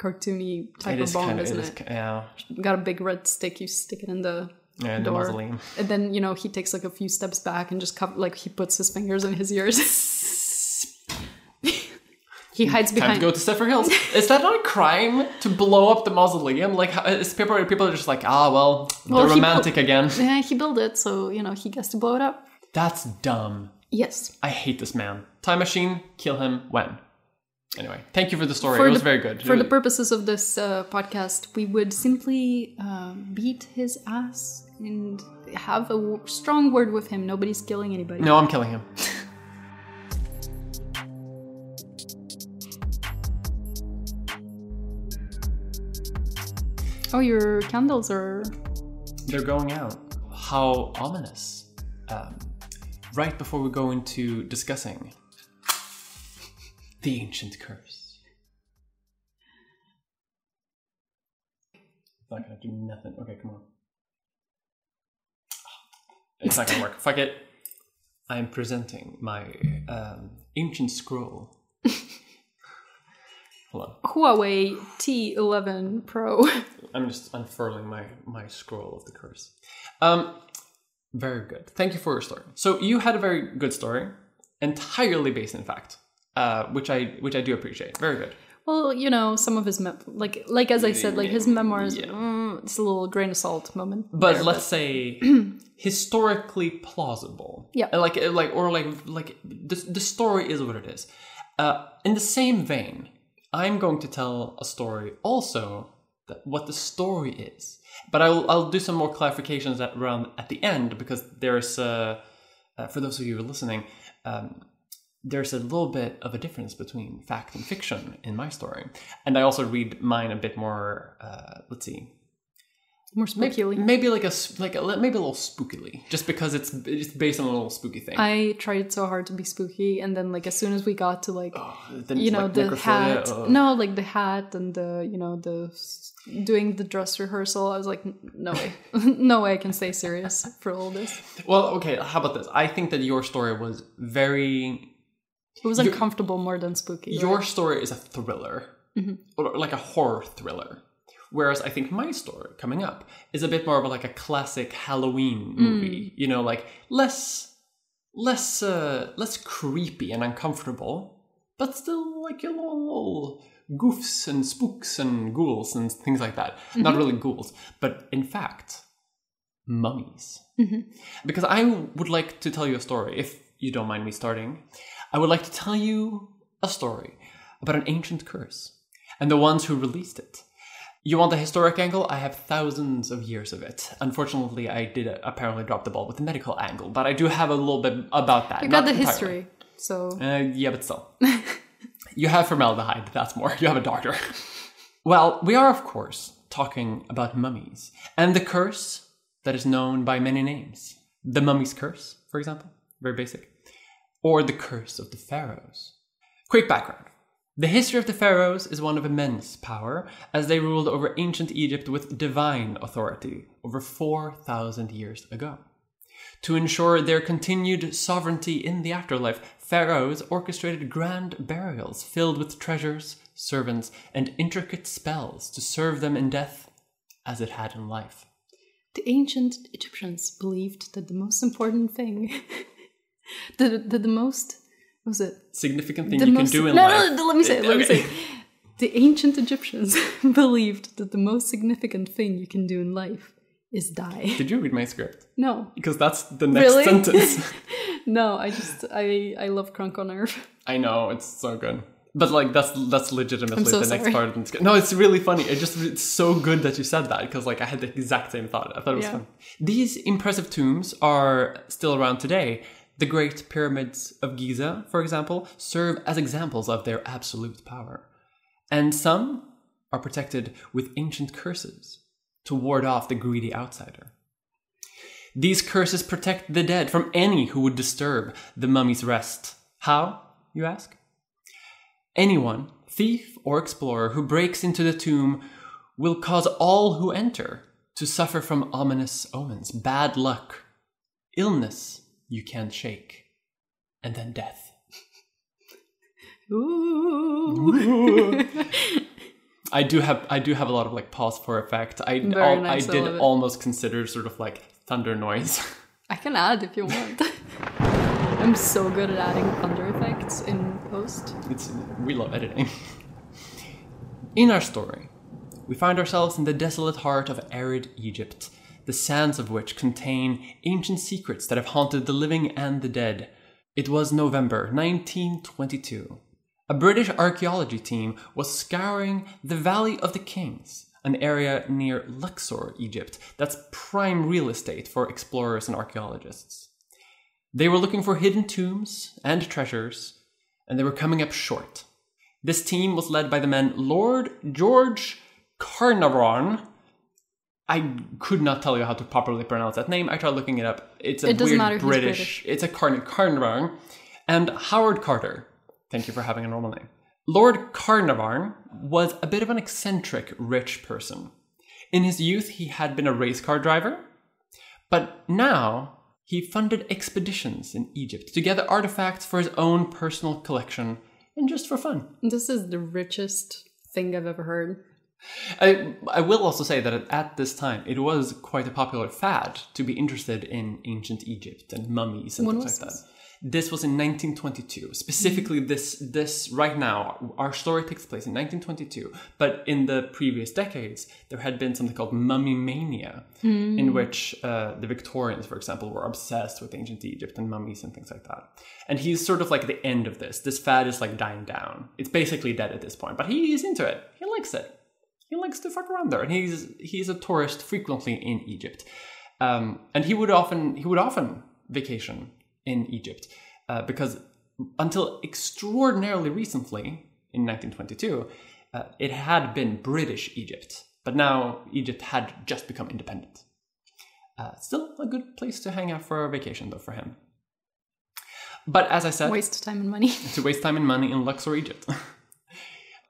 cartoony type of bomb, kind of, isn't it? Is, it? Yeah, got a big red stick. You stick it in the yeah, door, the mausoleum. And then you know he takes like a few steps back and just cover, like he puts his fingers in his ears. He hides behind. Time to go to Zephyr Hills. Is that not a crime to blow up the mausoleum? Like, is people, people are just like, ah, well, they're well, romantic bu- again. Yeah, he built it, so, you know, he gets to blow it up. That's dumb. Yes. I hate this man. Time machine, kill him, when? Anyway, thank you for the story. For it was the, very good. For the purposes of this uh, podcast, we would simply uh, beat his ass and have a w- strong word with him. Nobody's killing anybody. No, I'm killing him. Oh, your candles are... They're going out. How ominous. Um, right before we go into discussing the ancient curse. It's not going to do nothing. Okay, come on. It's not going to work. Fuck it. I'm presenting my um, ancient scroll. Hello. Huawei T eleven Pro. I'm just unfurling my, my scroll of the curse. Um, very good. Thank you for your story. So you had a very good story, entirely based in fact, uh, which I which I do appreciate. Very good. Well, you know, some of his me- like like as I said, like his memoirs. Yeah. Mm, it's a little grain of salt moment. But there, let's but. say historically plausible. Yeah. Like like or like like the the story is what it is. Uh, in the same vein. I'm going to tell a story also that what the story is, but I'll I'll do some more clarifications at, around at the end because there's a, uh, for those of you who are listening, um, there's a little bit of a difference between fact and fiction in my story, and I also read mine a bit more. Uh, let's see, More spookily. Maybe, maybe like a like a, maybe a little spookily, just because it's it's based on a little spooky thing. I tried so hard to be spooky, and then like as soon as we got to like oh, you know like the hat, oh. no, like the hat and the you know the doing the dress rehearsal, I was like, no way, no way I can stay serious for all this. Well, okay, how about this? I think that your story was very. It was uncomfortable your, more than spooky. Your right? story is a thriller, mm-hmm. or like a horror thriller. Whereas I think my story coming up is a bit more of a, like a classic Halloween movie, mm. you know, like less, less, uh, less creepy and uncomfortable, but still like you know, little goofs and spooks and ghouls and things like that. Mm-hmm. Not really ghouls, but in fact, mummies. Mm-hmm. Because I would like to tell you a story, if you don't mind me starting. I would like to tell you a story about an ancient curse and the ones who released it. You want the historic angle? I have thousands of years of it. Unfortunately, I did apparently drop the ball with the medical angle, but I do have a little bit about that. You got the entirely. history, so... Uh, yeah, but still. You have formaldehyde, that's more. You have a doctor. Well, we are, of course, talking about mummies, and the curse that is known by many names. The mummy's curse, for example, very basic. Or the curse of the pharaohs. Quick background. The history of the pharaohs is one of immense power, as they ruled over ancient Egypt with divine authority over four thousand years ago. To ensure their continued sovereignty in the afterlife, pharaohs orchestrated grand burials filled with treasures, servants, and intricate spells to serve them in death as it had in life. The ancient Egyptians believed that the most important thing, that the, the most... What was it? Significant thing the you most, can do in no, life. No, no, let me say it, let okay. me say it. The ancient Egyptians believed that the most significant thing you can do in life is die. Did you read my script? No. Because that's the next really? sentence. No, I just, I, I love Crunk on Earth. I know, it's so good. But like, that's that's legitimately so the sorry. next part of the script. No, it's really funny. It just, it's so good that you said that, because like I had the exact same thought. I thought it was yeah. fun. These impressive tombs are still around today. The Great Pyramids of Giza, for example, serve as examples of their absolute power. And some are protected with ancient curses to ward off the greedy outsider. These curses protect the dead from any who would disturb the mummy's rest. How, you ask? Anyone, thief or explorer, who breaks into the tomb will cause all who enter to suffer from ominous omens, bad luck, illness, you can't shake, and then death. Ooh. I do have I do have a lot of like pause for effect. I al- nice, I did I almost consider sort of like thunder noise. I can add if you want. I'm so good at adding thunder effects in post. It's we love editing. In our story, we find ourselves in the desolate heart of arid Egypt, the sands of which contain ancient secrets that have haunted the living and the dead. It was November nineteen twenty-two. A British archaeology team was scouring the Valley of the Kings, an area near Luxor, Egypt, that's prime real estate for explorers and archaeologists. They were looking for hidden tombs and treasures, and they were coming up short. This team was led by the man Lord George Carnarvon. I could not tell you how to properly pronounce that name. I tried looking it up. It's a it weird British, British. It's a Carn Carnarvon, and Howard Carter. Thank you for having a normal name. Lord Carnarvon was a bit of an eccentric rich person. In his youth, he had been a race car driver, but now he funded expeditions in Egypt to gather artifacts for his own personal collection and just for fun. This is the richest thing I've ever heard. I, I will also say that at this time, it was quite a popular fad to be interested in ancient Egypt and mummies and when things like this? that. This was in nineteen twenty-two. Specifically, mm-hmm. this this right now, our story takes place in nineteen twenty-two. But in the previous decades, there had been something called mummy mania, mm-hmm. in which uh, the Victorians, for example, were obsessed with ancient Egypt and mummies and things like that. And he's sort of like the end of this. This fad is like dying down. It's basically dead at this point. But he is into it. He likes it. He likes to fuck around there, and he's he's a tourist frequently in Egypt, um, and he would often he would often vacation in Egypt uh, because until extraordinarily recently, in nineteen twenty-two, uh, it had been British Egypt but now Egypt had just become independent. Uh, still a good place to hang out for a vacation, though, for him. But as I said... Waste time and money. To waste time and money in Luxor, Egypt.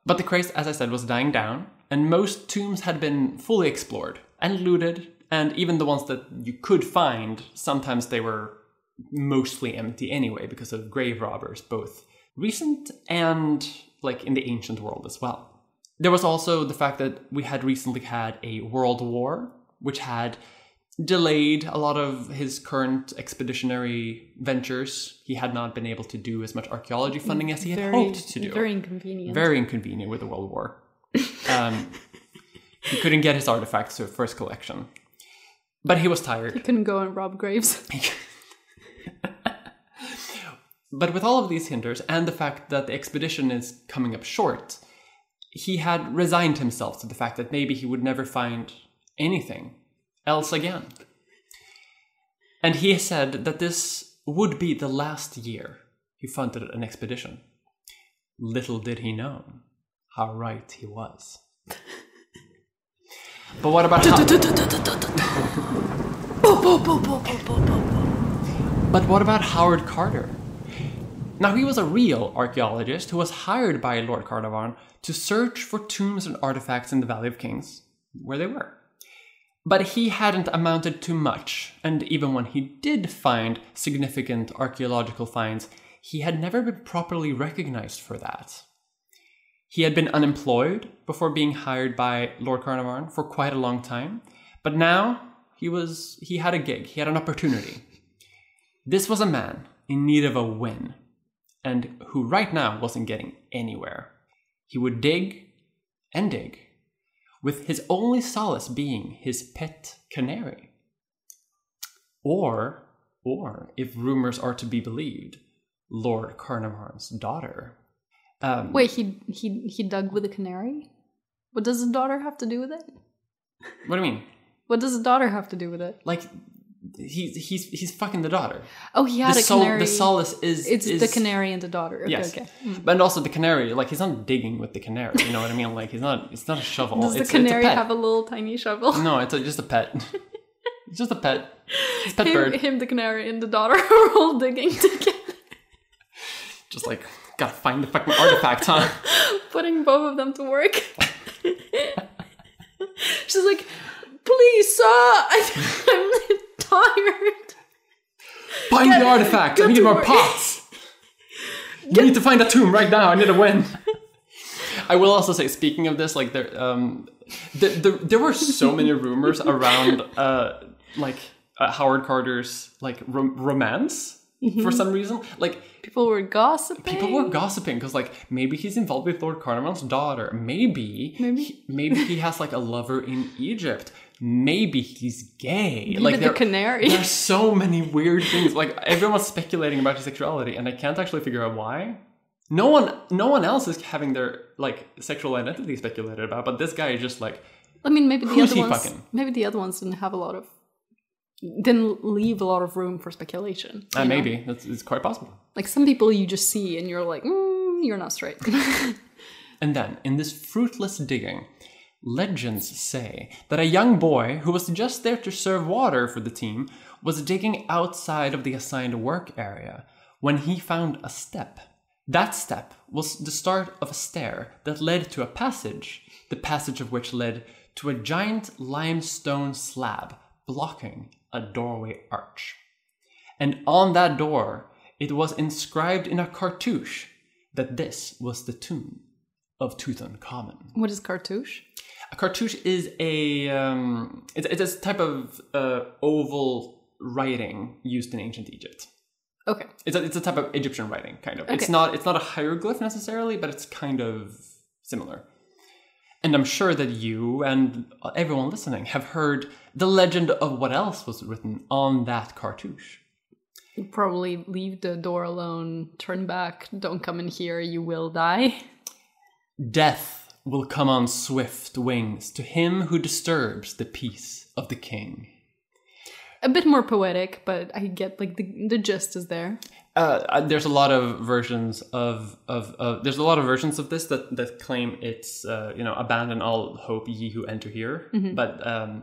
But the craze, as I said, was dying down, and most tombs had been fully explored and looted, and even the ones that you could find, sometimes they were mostly empty anyway because of grave robbers, both recent and like in the ancient world as well. There was also the fact that we had recently had a world war, which had delayed a lot of his current expeditionary ventures. He had not been able to do as much archaeology funding as he very, had hoped to do. Very inconvenient. Very inconvenient with the world war. Um, he couldn't get his artifacts to a first collection. But he was tired. He couldn't go and rob graves. But with all of these hinders and the fact that the expedition is coming up short, he had resigned himself to the fact that maybe he would never find anything else again. And he said that this would be the last year he funded an expedition. Little did he know how right he was. But what about But what about Howard Carter? Now, he was a real archaeologist who was hired by Lord Carnarvon to search for tombs and artifacts in the Valley of Kings, where they were. But he hadn't amounted to much, and even when he did find significant archaeological finds, he had never been properly recognized for that. He had been unemployed before being hired by Lord Carnarvon for quite a long time, but now he was he had a gig, he had an opportunity. This was a man in need of a win, and who right now wasn't getting anywhere. He would dig and dig, with his only solace being his pet canary. Or, or if rumors are to be believed, Lord Carnarvon's daughter. Um, Wait, he he he dug with a canary? What does his daughter have to do with it? What do you mean? What does his daughter have to do with it? Like... He's he's he's fucking the daughter. Oh, he had the a sol- canary. The solace is it's is, the canary and the daughter. Okay, yes, okay. Mm. But also the canary, like he's not digging with the canary. You know what I mean? Like he's not. It's not a shovel. Does it's, the canary it's have a little tiny shovel? No, it's a, just a pet. It's just a pet. It's a pet him, bird. Him, the canary, and the daughter are all digging together. Just like gotta find the fucking artifact, huh? Putting both of them to work. She's like, please, sir, I, I'm. Tired. Find get, the artifact. I need more pots. You need to find a tomb right now. I need a win. I will also say, speaking of this, like there, um, the, the, there were so many rumors around, uh, like uh, Howard Carter's like rom- romance mm-hmm. for some reason. Like people were gossiping. People were gossiping because, like, maybe he's involved with Lord Carnarvon's daughter. Maybe, maybe, he, maybe he has like a lover in Egypt. Maybe he's gay. Maybe like the there, canary. There's so many weird things. Like everyone's speculating about his sexuality, and I can't actually figure out why. No one, no one else is having their like sexual identity speculated about, but this guy is just like. I mean, maybe the other ones. Fucking? Maybe the other ones didn't have a lot of, didn't leave a lot of room for speculation. Uh, maybe that's, it's quite possible. Like some people you just see, and you're like, mm, you're not straight. And then in this fruitless digging. Legends say that a young boy who was just there to serve water for the team was digging outside of the assigned work area when he found a step. That step was the start of a stair that led to a passage, the passage of which led to a giant limestone slab blocking a doorway arch. And on that door, it was inscribed in a cartouche that this was the tomb of Tutankhamun. What is cartouche? A cartouche is a um, it's, it's a type of uh, oval writing used in ancient Egypt. Okay. It's a, it's a type of Egyptian writing, kind of. Okay. It's not it's not a hieroglyph necessarily, but it's kind of similar. And I'm sure that you and everyone listening have heard the legend of what else was written on that cartouche. You probably leave the door alone, turn back, don't come in here, you will die. Death will come on swift wings to him who disturbs the peace of the king. A bit more poetic, but I get like the, the gist is there. Uh, there's a lot of versions of of uh, there's a lot of versions of this that, that claim it's uh, you know, abandon all hope ye who enter here. Mm-hmm. But um,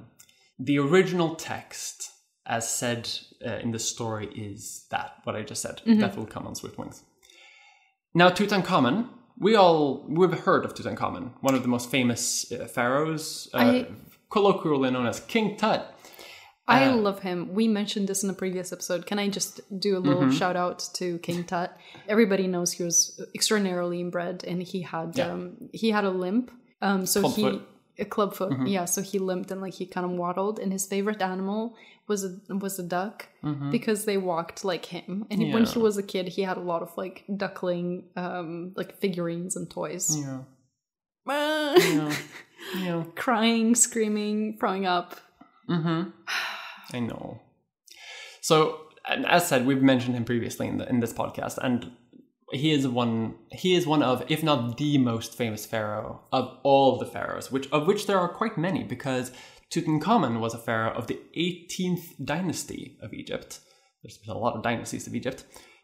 the original text, as said uh, in the story, is that what I just said. Mm-hmm. That will come on Swiftwings. Now, Tutankhamun, we all we've heard of Tutankhamun, one of the most famous uh, pharaohs, uh, I... colloquially known as King Tut. I love him. We mentioned this in a previous episode. Can I just do a little mm-hmm. shout out to King Tut? Everybody knows he was extraordinarily inbred, and he had yeah. um, he had a limp. Um, so club he foot. a club foot. Mm-hmm. Yeah, so he limped and like he kind of waddled. And his favorite animal was a, was a duck mm-hmm. because they walked like him. And yeah. when he was a kid, he had a lot of like duckling um, like figurines and toys. Yeah. Ah! Yeah. Yeah. Crying, screaming, throwing up. Mm-hmm. I know. So, and as said, we've mentioned him previously in the, in this podcast, and he is one. He is one of, if not the most famous pharaoh of all the pharaohs, which of which there are quite many, because Tutankhamun was a pharaoh of the eighteenth dynasty of Egypt. There's been a lot of dynasties of Egypt,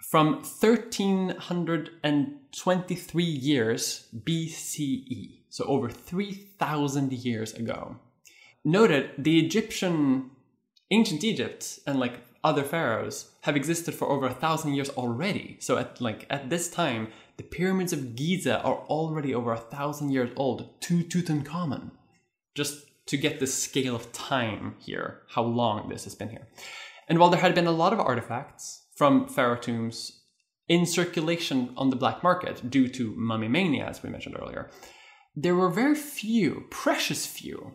from one thousand three hundred twenty-three years B C E, so over three thousand years ago. Noted, the Egyptian, ancient Egypt, and like other pharaohs have existed for over a thousand years already. So at like at this time, the pyramids of Giza are already over a thousand years old to Tutankhamun. Just to get the scale of time here, how long this has been here. And while there had been a lot of artifacts from pharaoh tombs in circulation on the black market due to mummy mania, as we mentioned earlier, there were very few, precious few,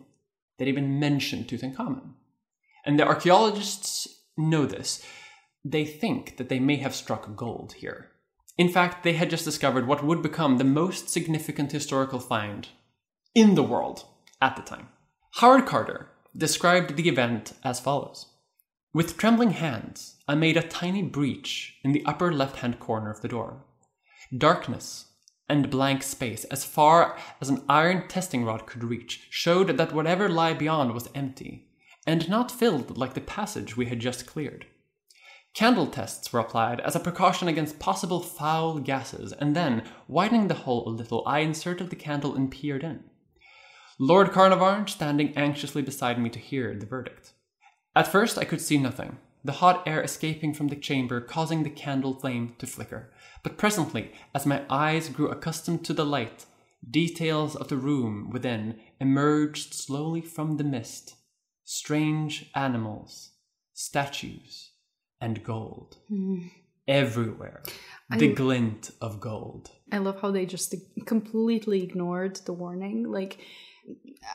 that even mentioned Tutankhamun. And the archaeologists know this. They think that they may have struck gold here. In fact, they had just discovered what would become the most significant historical find in the world at the time. Howard Carter described the event as follows. With trembling hands, I made a tiny breach in the upper left-hand corner of the door. Darkness and blank space, as far as an iron testing rod could reach, showed that whatever lay beyond was empty, and not filled like the passage we had just cleared. Candle tests were applied as a precaution against possible foul gases, and then, widening the hole a little, I inserted the candle and peered in. Lord Carnarvon standing anxiously beside me to hear the verdict. At first I could see nothing, the hot air escaping from the chamber causing the candle flame to flicker. But presently, as my eyes grew accustomed to the light, details of the room within emerged slowly from the mist. Strange animals, statues, and gold. Mm. Everywhere. The I, glint of gold. I love how they just completely ignored the warning. Like,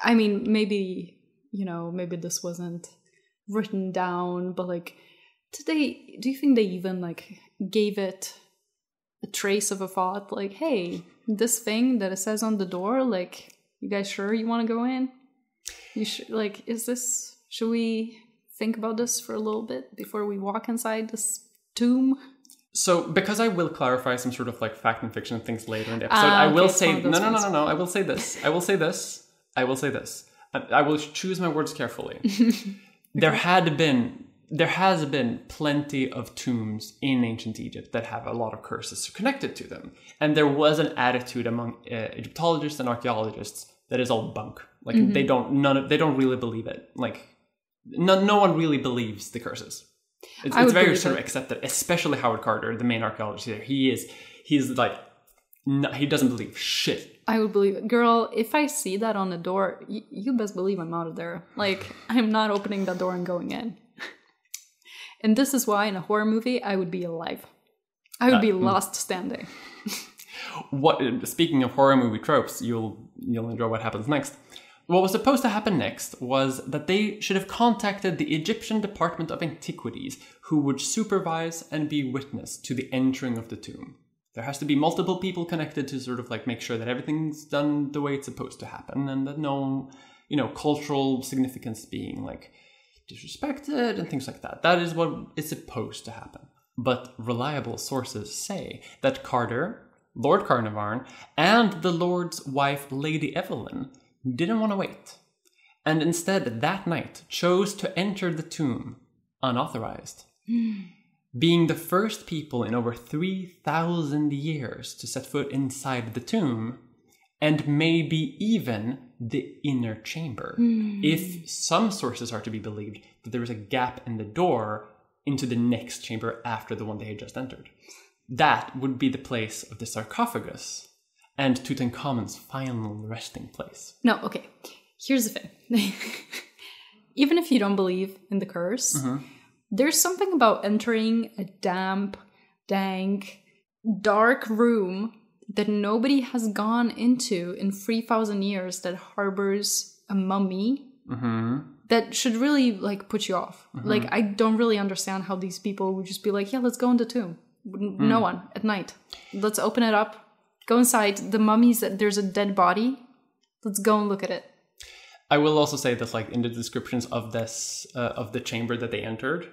I mean, maybe, you know, maybe this wasn't written down, but like, did they, do you think they even like gave it a trace of a thought, like, hey, this thing that it says on the door, like, you guys sure you want to go in? You should, like, is this, should we think about this for a little bit before we walk inside this tomb? So, because I will clarify some sort of like fact and fiction things later in the episode, uh, I will okay, say, no, no, no, no, no, I will say this, I will say this, I will say this, I, I will choose my words carefully. There had been, there has been plenty of tombs in ancient Egypt that have a lot of curses connected to them. And there was an attitude among uh, Egyptologists and archaeologists that is all bunk. Like, mm-hmm. they don't, none of, they don't really believe it. Like, no, no one really believes the curses. It's, it's very sort of accepted, especially Howard Carter, the main archaeologist here. He is, he's like, no, he doesn't believe shit. I would believe it. Girl, if I see that on the door, y- you best believe I'm out of there. Like, I'm not opening that door and going in. And this is why in a horror movie, I would be alive. I would uh, be lost standing. What? Speaking of horror movie tropes, you'll you'll enjoy what happens next. What was supposed to happen next was that they should have contacted the Egyptian Department of Antiquities, who would supervise and be witness to the entering of the tomb. There has to be multiple people connected to sort of like make sure that everything's done the way it's supposed to happen, and that no, you know, cultural significance being like disrespected and things like that. That is what is supposed to happen. But reliable sources say that Carter, Lord Carnarvon, and the Lord's wife, Lady Evelyn, didn't want to wait, and instead that night chose to enter the tomb unauthorized. being the first people in over three thousand years to set foot inside the tomb, and maybe even the inner chamber, mm. if some sources are to be believed that there was a gap in the door into the next chamber after the one they had just entered. That would be the place of the sarcophagus and Tutankhamun's final resting place. No, okay. Here's the thing. Even if you don't believe in the curse, mm-hmm. there's something about entering a damp, dank, dark room that nobody has gone into in three thousand years that harbors a mummy mm-hmm. that should really, like, put you off. Mm-hmm. Like, I don't really understand how these people would just be like, yeah, let's go in the tomb. Mm-hmm. No one at night. Let's open it up. Go inside. The mummies, there's a dead body. Let's go and look at it. I will also say that, like, in the descriptions of this, uh, of the chamber that they entered,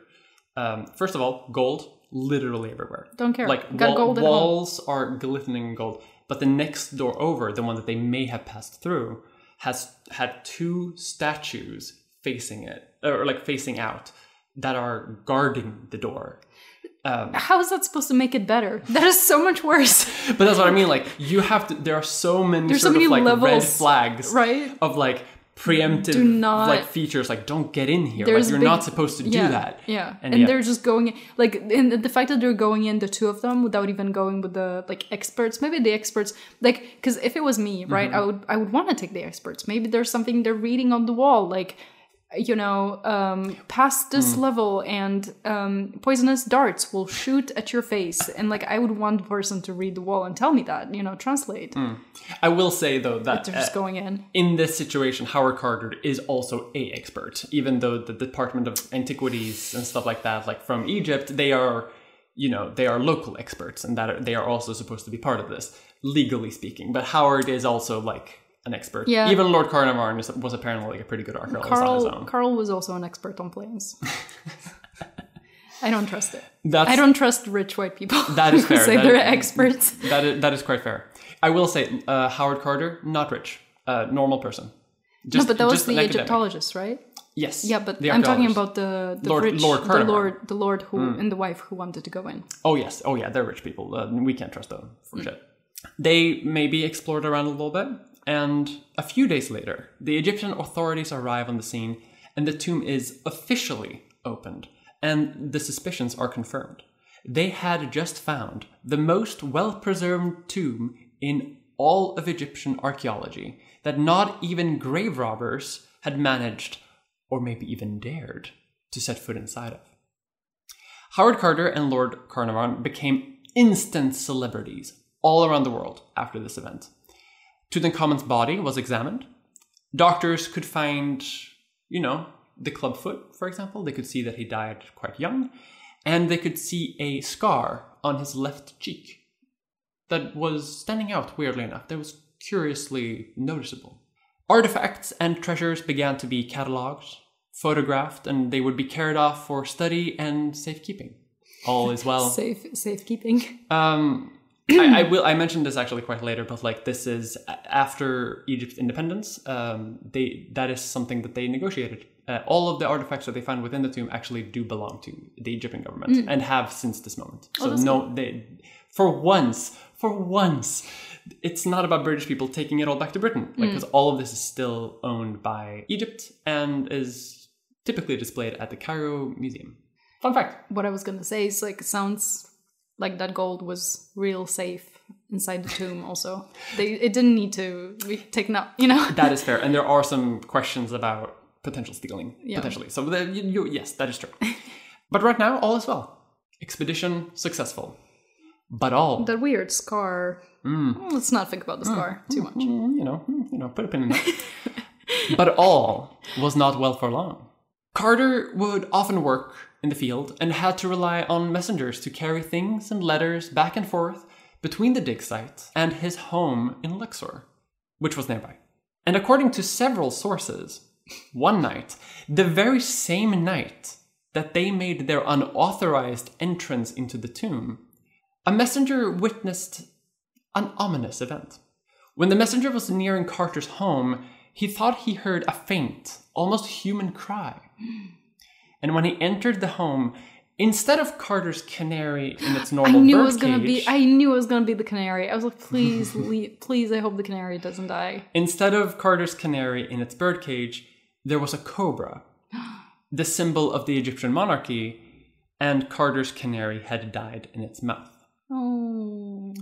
um, first of all, gold literally everywhere. Don't care. Like, Got wall- gold at walls home. Are glistening gold. But the next door over, the one that they may have passed through, has had two statues facing it, or like facing out, that are guarding the door. Um, How is that supposed to make it better? That is so much worse. But that's what I mean. Like, you have to. There are so many There's sort so many of like levels, red flags, right? Of like preemptive not, like features. Like, don't get in here. Like, you're big, not supposed to do yeah, that. Yeah, and, and yeah. they're just going in, like, and the fact that they're going in, the two of them, without even going with the like experts. Maybe the experts, like, because if it was me, right, mm-hmm. I would I would want to take the experts. Maybe there's something they're reading on the wall, like. You know, um, past this mm. level and um, poisonous darts will shoot at your face. And like, I would want the person to read the wall and tell me that, you know, translate. Mm. I will say, though, that they're just uh, going in. In this situation, Howard Carter is also a expert, even though the Department of Antiquities and stuff like that, like from Egypt, they are, you know, they are local experts and that are, they are also supposed to be part of this, legally speaking. But Howard is also like... an expert. Yeah. Even Lord Carnarvon was apparently like a pretty good archaeologist Carl, on his own. Carl was also an expert on planes. I don't trust it. That's, I don't trust rich white people. That is fair. Who say that they're is, experts. That is, that is quite fair. I will say, uh, Howard Carter, not rich. Uh, normal person. Just, no, but that was the Egyptologist, right? Yes. Yeah, but I'm talking about the, the Lord, rich, Lord the Lord, the Lord who mm. and the wife who wanted to go in. Oh, yes. Oh, yeah, they're rich people. Uh, we can't trust them for mm. shit. They maybe explored around a little bit. And a few days later, the Egyptian authorities arrive on the scene and the tomb is officially opened and the suspicions are confirmed. They had just found the most well-preserved tomb in all of Egyptian archaeology that not even grave robbers had managed or maybe even dared to set foot inside of. Howard Carter and Lord Carnarvon became instant celebrities all around the world after this event. Tutankhamun's body was examined. Doctors could find, you know, the club foot, for example. They could see that he died quite young. And they could see a scar on his left cheek that was standing out weirdly enough. That was curiously noticeable. Artifacts and treasures began to be catalogued, photographed, and they would be carried off for study and safekeeping. All is well. Safe, safekeeping. Um... I, I will. I mentioned this actually quite later, but like this is after Egypt's independence. Um, they that is something that they negotiated. Uh, all of the artifacts that they found within the tomb actually do belong to the Egyptian government mm. and have since this moment. So oh, no, cool. they for once, for once, it's not about British people taking it all back to Britain, like because mm. all of this is still owned by Egypt and is typically displayed at the Cairo Museum. Fun fact. What I was gonna say is like it sounds. Like that gold was real safe inside the tomb also. They, it didn't need to be taken up, you know? That is fair. And there are some questions about potential stealing, yeah. potentially. So the, you, you, yes, that is true. But right now, all is well. Expedition successful. But all... That weird scar. Mm. Let's not think about the scar mm. too much. You know, you know, put a pin in that. But all was not well for long. Carter would often work in the field and had to rely on messengers to carry things and letters back and forth between the dig site and his home in Luxor, which was nearby. And according to several sources, one night, the very same night that they made their unauthorized entrance into the tomb, a messenger witnessed an ominous event. When the messenger was nearing Carter's home, he thought he heard a faint, almost human cry. And when he entered the home, Instead of Carter's canary in its normal bird cage, I knew it was gonna be. I knew it was gonna be the canary. I was like, please, leave, please. I hope the canary doesn't die. Instead of Carter's canary in its bird cage, there was a cobra, the symbol of the Egyptian monarchy, and Carter's canary had died in its mouth. Oh.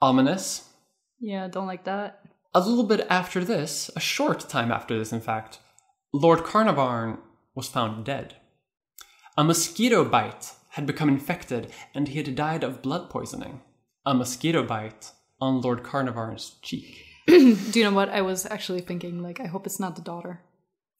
Ominous. Yeah, don't like that. A little bit after this, a short time after this, in fact, Lord Carnarvon was found dead. A mosquito bite had become infected, and he had died of blood poisoning. A mosquito bite on Lord Carnarvon's cheek. Do you know what? I was actually thinking, like, I hope it's not the daughter.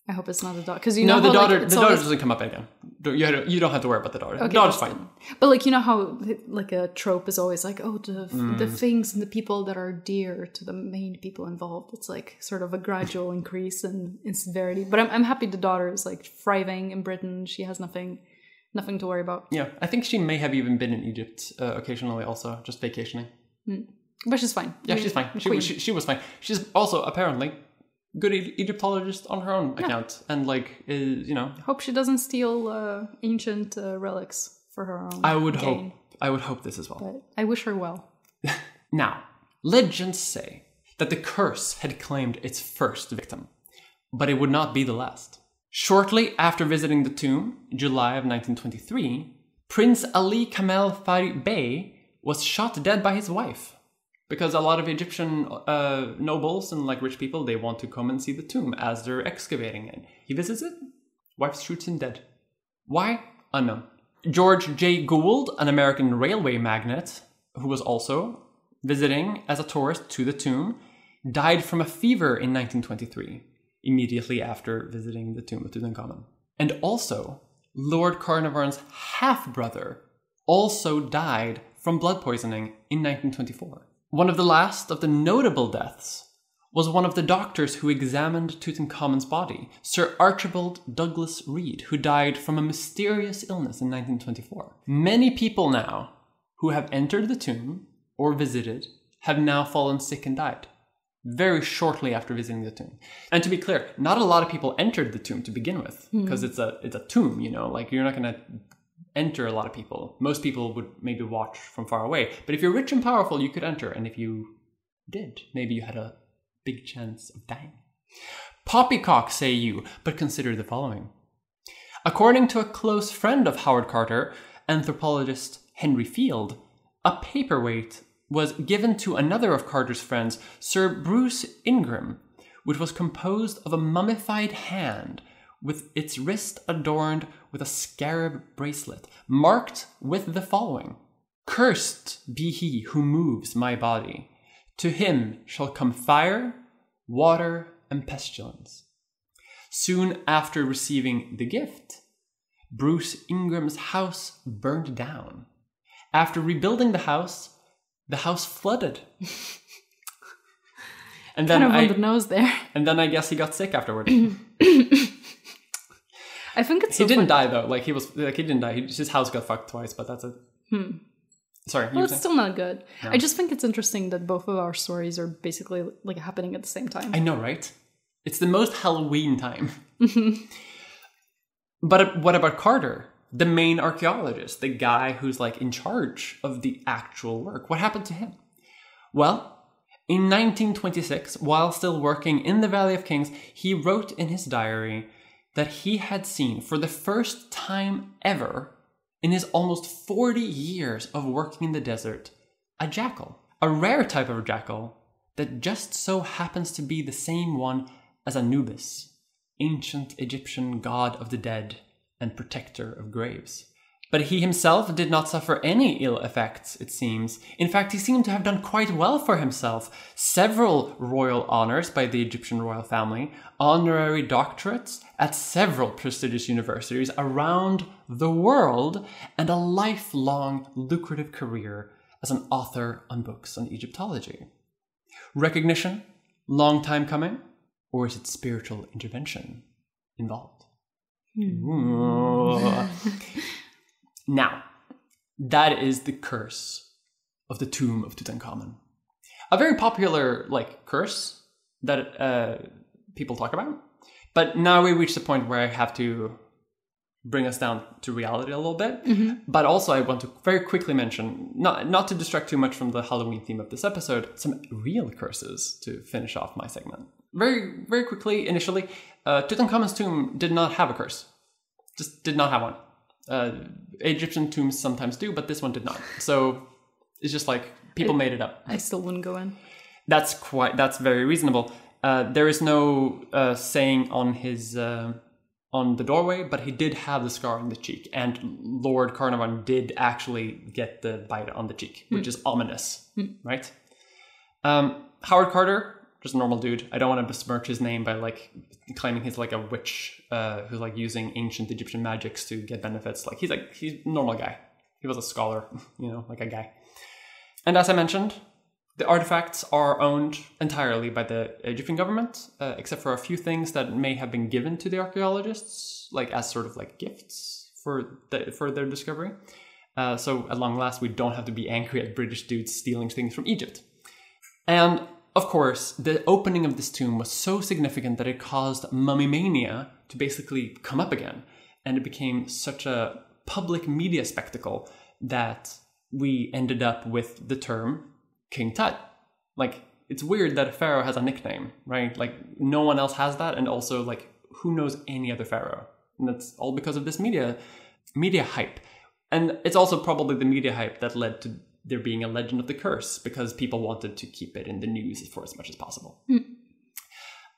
I hope it's not the daughter. Because you know, no, the how, daughter. Like, the daughter always... doesn't come up again. You don't have to worry about the daughter. Okay, the daughter's fine. But like, you know how like a trope is always like, oh, the mm. the things and the people that are dear to the main people involved. It's like sort of a gradual increase in, in severity. But I'm I'm happy the daughter is like thriving in Britain. She has nothing, nothing to worry about. Yeah, I think she may have even been in Egypt uh, occasionally, also just vacationing. Mm. But she's fine. Yeah, I mean, she's fine. She, she she was fine. She's also apparently. Good Egyptologist on her own account, yeah. And like, is, you know. Hope she doesn't steal uh, ancient uh, relics for her own. I would gain. hope. I would hope this as well. But I wish her well. Now, legends say that the curse had claimed its first victim, but it would not be the last. Shortly after visiting the tomb, in July of nineteen twenty-three, Prince Ali Kamel Fahri Bey was shot dead by his wife. Because a lot of Egyptian uh, nobles and like rich people, they want to come and see the tomb as they're excavating it. He visits it. Wife shoots him dead. Why? Unknown. George J. Gould, an American railway magnate, who was also visiting as a tourist to the tomb, died from a fever in nineteen twenty-three, immediately after visiting the tomb of Tutankhamun. And also, Lord Carnarvon's half-brother also died from blood poisoning in nineteen twenty-four. One of the last of the notable deaths was one of the doctors who examined Tutankhamun's body, Sir Archibald Douglas Reid, who died from a mysterious illness in nineteen twenty-four. Many people now who have entered the tomb or visited have now fallen sick and died, very shortly after visiting the tomb. And to be clear, not a lot of people entered the tomb to begin with, because mm. it's a it's a tomb, you know, like you're not going to... enter a lot of people. Most people would maybe watch from far away. But if you're rich and powerful, you could enter. And if you did, maybe you had a big chance of dying. Poppycock, say you, but consider the following. According to a close friend of Howard Carter, anthropologist Henry Field, a paperweight was given to another of Carter's friends, Sir Bruce Ingram, which was composed of a mummified hand with its wrist adorned with a scarab bracelet, marked with the following. Cursed be he who moves my body. To him shall come fire, water, and pestilence. Soon after receiving the gift, Bruce Ingram's house burned down. After rebuilding the house, the house flooded. And then kind of on I, the nose there. And then I guess he got sick afterward. I think it's. He so didn't funny. die though. Like he was. Like he didn't die. He, his house got fucked twice, but that's it. Hmm. Sorry. Well, it's saying? Still not good. No. I just think it's interesting that both of our stories are basically like happening at the same time. I know, right? It's the most Halloween time. But what about Carter, the main archaeologist, the guy who's like in charge of the actual work? What happened to him? Well, in nineteen twenty-six, while still working in the Valley of Kings, he wrote in his diary that he had seen for the first time ever in his almost forty years of working in the desert, a jackal. A rare type of jackal that just so happens to be the same one as Anubis, ancient Egyptian god of the dead and protector of graves. But he himself did not suffer any ill effects, it seems. In fact, he seemed to have done quite well for himself. Several royal honors by the Egyptian royal family, honorary doctorates at several prestigious universities around the world, and a lifelong lucrative career as an author on books on Egyptology. Recognition, long time coming, or is it spiritual intervention involved? Now, that is the curse of the tomb of Tutankhamun. A very popular, like, curse that uh, people talk about. But now we reach the point where I have to bring us down to reality a little bit. Mm-hmm. But also I want to very quickly mention, not not to distract too much from the Halloween theme of this episode, some real curses to finish off my segment. Very, very quickly, initially, uh, Tutankhamun's tomb did not have a curse. Just did not have one. Uh, Egyptian tombs sometimes do, but this one did not. So it's just like people I, made it up. I still wouldn't go in. That's quite, that's very reasonable. Uh, there is no uh, saying on his... Uh, on the doorway, but he did have the scar on the cheek, and Lord Carnarvon did actually get the bite on the cheek, which mm. is ominous, mm. right? Um, Howard Carter, just a normal dude. I don't want to besmirch his name by like claiming he's like a witch uh, who's like using ancient Egyptian magics to get benefits. Like he's like he's a normal guy. He was a scholar, you know, like a guy. And as I mentioned, the artifacts are owned entirely by the Egyptian government, uh, except for a few things that may have been given to the archaeologists, like as sort of like gifts for the, for their discovery. Uh, so at long last, we don't have to be angry at British dudes stealing things from Egypt. And of course, the opening of this tomb was so significant that it caused mummy mania to basically come up again. And it became such a public media spectacle that we ended up with the term King Tut. Like, it's weird that a pharaoh has a nickname, right? Like, no one else has that, and also, like, who knows any other pharaoh? And that's all because of this media media hype. And it's also probably the media hype that led to there being a legend of the curse, because people wanted to keep it in the news for as much as possible. Mm.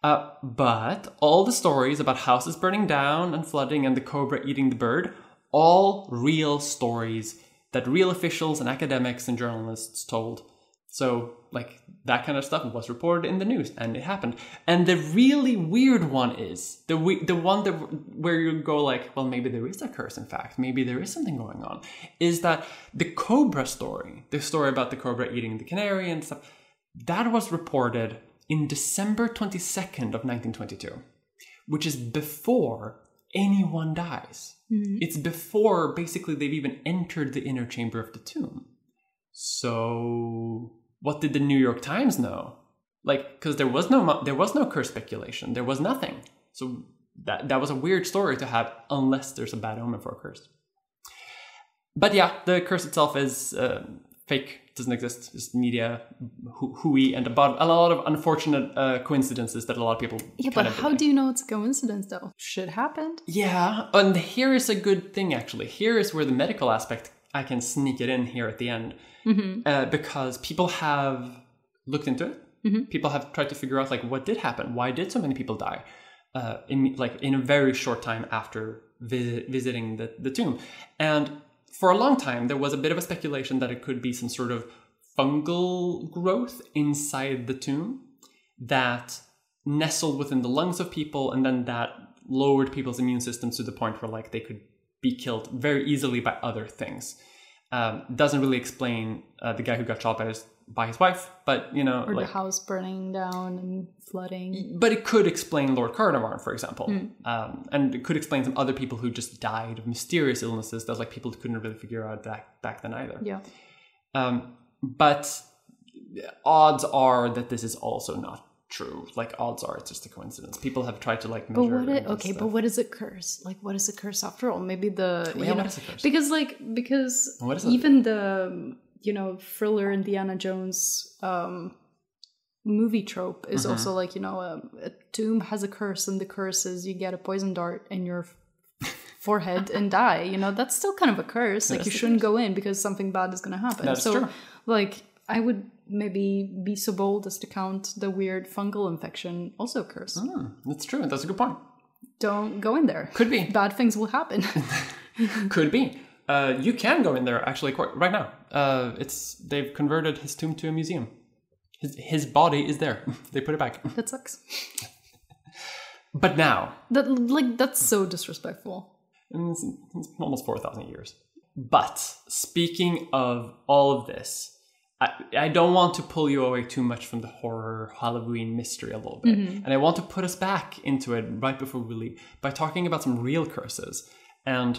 Uh, but all the stories about houses burning down and flooding and the cobra eating the bird, all real stories that real officials and academics and journalists told. So, like, that kind of stuff was reported in the news, and it happened. And the really weird one is, the we- the one that where you go like, well, maybe there is a curse, in fact. Maybe there is something going on. Is that the cobra story, the story about the cobra eating the canary and stuff, that was reported in December twenty-second of nineteen twenty-two, which is before anyone dies. Mm-hmm. It's before, basically, they've even entered the inner chamber of the tomb. So... what did the New York Times know? Like, because there was no there was no curse speculation. There was nothing. So that that was a weird story to have, unless there's a bad omen for a curse. But yeah, the curse itself is uh, fake. Doesn't exist. It's media ho- hooey and about a lot of unfortunate uh, coincidences that a lot of people. Yeah, kind but of how deny. Do you know it's a coincidence though? Shit happened. Yeah, and here is a good thing actually. Here is where the medical aspect. I can sneak it in here at the end mm-hmm. uh, because people have looked into it. Mm-hmm. People have tried to figure out like what did happen. Why did so many people die uh, in like in a very short time after vi- visiting the, the tomb? And for a long time, there was a bit of a speculation that it could be some sort of fungal growth inside the tomb that nestled within the lungs of people. And then that lowered people's immune systems to the point where like they could be killed very easily by other things. Um, doesn't really explain uh, the guy who got shot by his, by his wife, but you know, or like, the house burning down and flooding. But it could explain Lord Carnarvon, for example, mm. um, and it could explain some other people who just died of mysterious illnesses that like people couldn't really figure out back back then either. Yeah. Um, but odds are that this is also not true. Like odds are it's just a coincidence. People have tried to like measure. But what it, okay, stuff. But what is a curse? Like what is a curse after all? Maybe the well, you yeah, know, what is a curse? Because like because even the you know thriller Indiana Jones um movie trope is mm-hmm. also like you know a, a tomb has a curse and the curse is you get a poison dart in your forehead and die. You know that's still kind of a curse. Like that's you shouldn't go in because something bad is going to happen. That's so true. Like I would. Maybe be so bold as to count the weird fungal infection also curse. Mm, that's true. That's a good point. Don't go in there. Could be. Bad things will happen. Could be. Uh, you can go in there actually right now. Uh, it's they've converted his tomb to a museum. His his body is there. They put it back. That sucks. But now that like that's so disrespectful. And it's, it's almost four thousand years. But speaking of all of this. I don't want to pull you away too much from the horror Halloween mystery a little bit. Mm-hmm. And I want to put us back into it right before we leave by talking about some real curses. And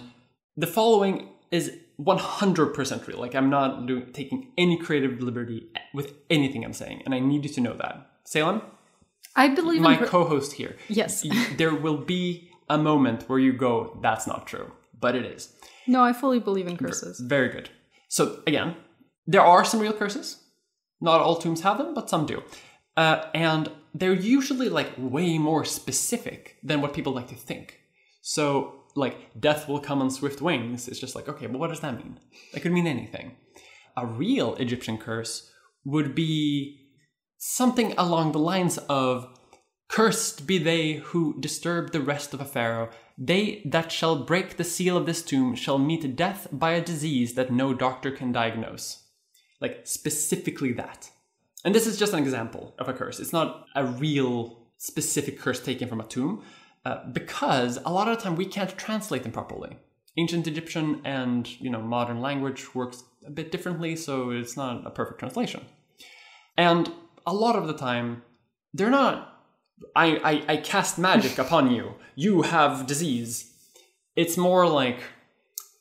the following is one hundred percent real. Like I'm not doing, taking any creative liberty with anything I'm saying. And I need you to know that. Salem? I believe my in... My per- co-host here. Yes. There will be a moment where you go, that's not true, but it is. No, I fully believe in curses. Very good. So again, there are some real curses. Not all tombs have them, but some do. Uh, and they're usually like way more specific than what people like to think. So like death will come on swift wings. It's just like, okay, but what does that mean? That could mean anything. A real Egyptian curse would be something along the lines of, cursed be they who disturb the rest of a pharaoh. They that shall break the seal of this tomb shall meet death by a disease that no doctor can diagnose. Like specifically that. And this is just an example of a curse. It's not a real specific curse taken from a tomb, uh, because a lot of the time we can't translate them properly. Ancient Egyptian and, you know, modern language works a bit differently, so it's not a perfect translation. And a lot of the time, they're not, I, I, I cast magic upon you. You have disease. It's more like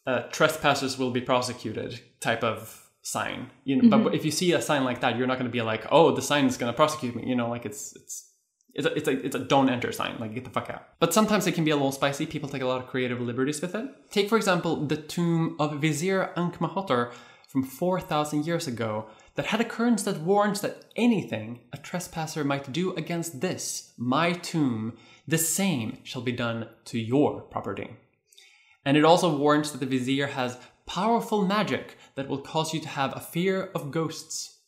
uh, trespassers will be prosecuted type of sign. You know, mm-hmm. But if you see a sign like that, you're not going to be like, oh, the sign is going to prosecute me. You know, like it's it's it's a, it's a it's a don't enter sign. Like get the fuck out. But sometimes it can be a little spicy. People take a lot of creative liberties with it. Take for example the tomb of Vizier Ankhmahor from four thousand years ago. That had a curse that warns that anything a trespasser might do against this, my tomb, the same shall be done to your property. And it also warns that the vizier has powerful magic that will cause you to have a fear of ghosts.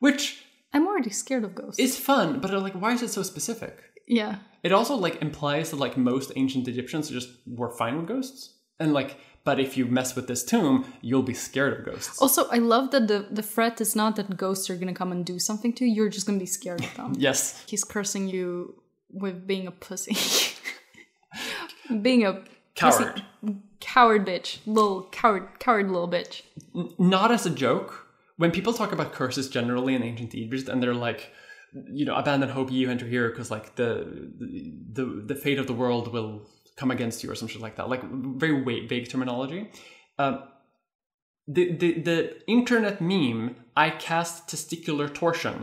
Which... I'm already scared of ghosts. It's fun, but like, why is it so specific? Yeah. It also like implies that like most ancient Egyptians just were fine with ghosts. And like... But if you mess with this tomb, you'll be scared of ghosts. Also, I love that the, the threat is not that ghosts are going to come and do something to you. You're just going to be scared of them. Yes. He's cursing you with being a pussy. being a Coward. Pussy, coward bitch. Little coward, coward little bitch. N- not as a joke. When people talk about curses generally in ancient Egypt, and they're like, you know, abandon hope, you enter here, because like the, the the fate of the world will... come against you or some shit like that, like very vague, vague terminology. Um, the, the the internet meme, I cast testicular torsion,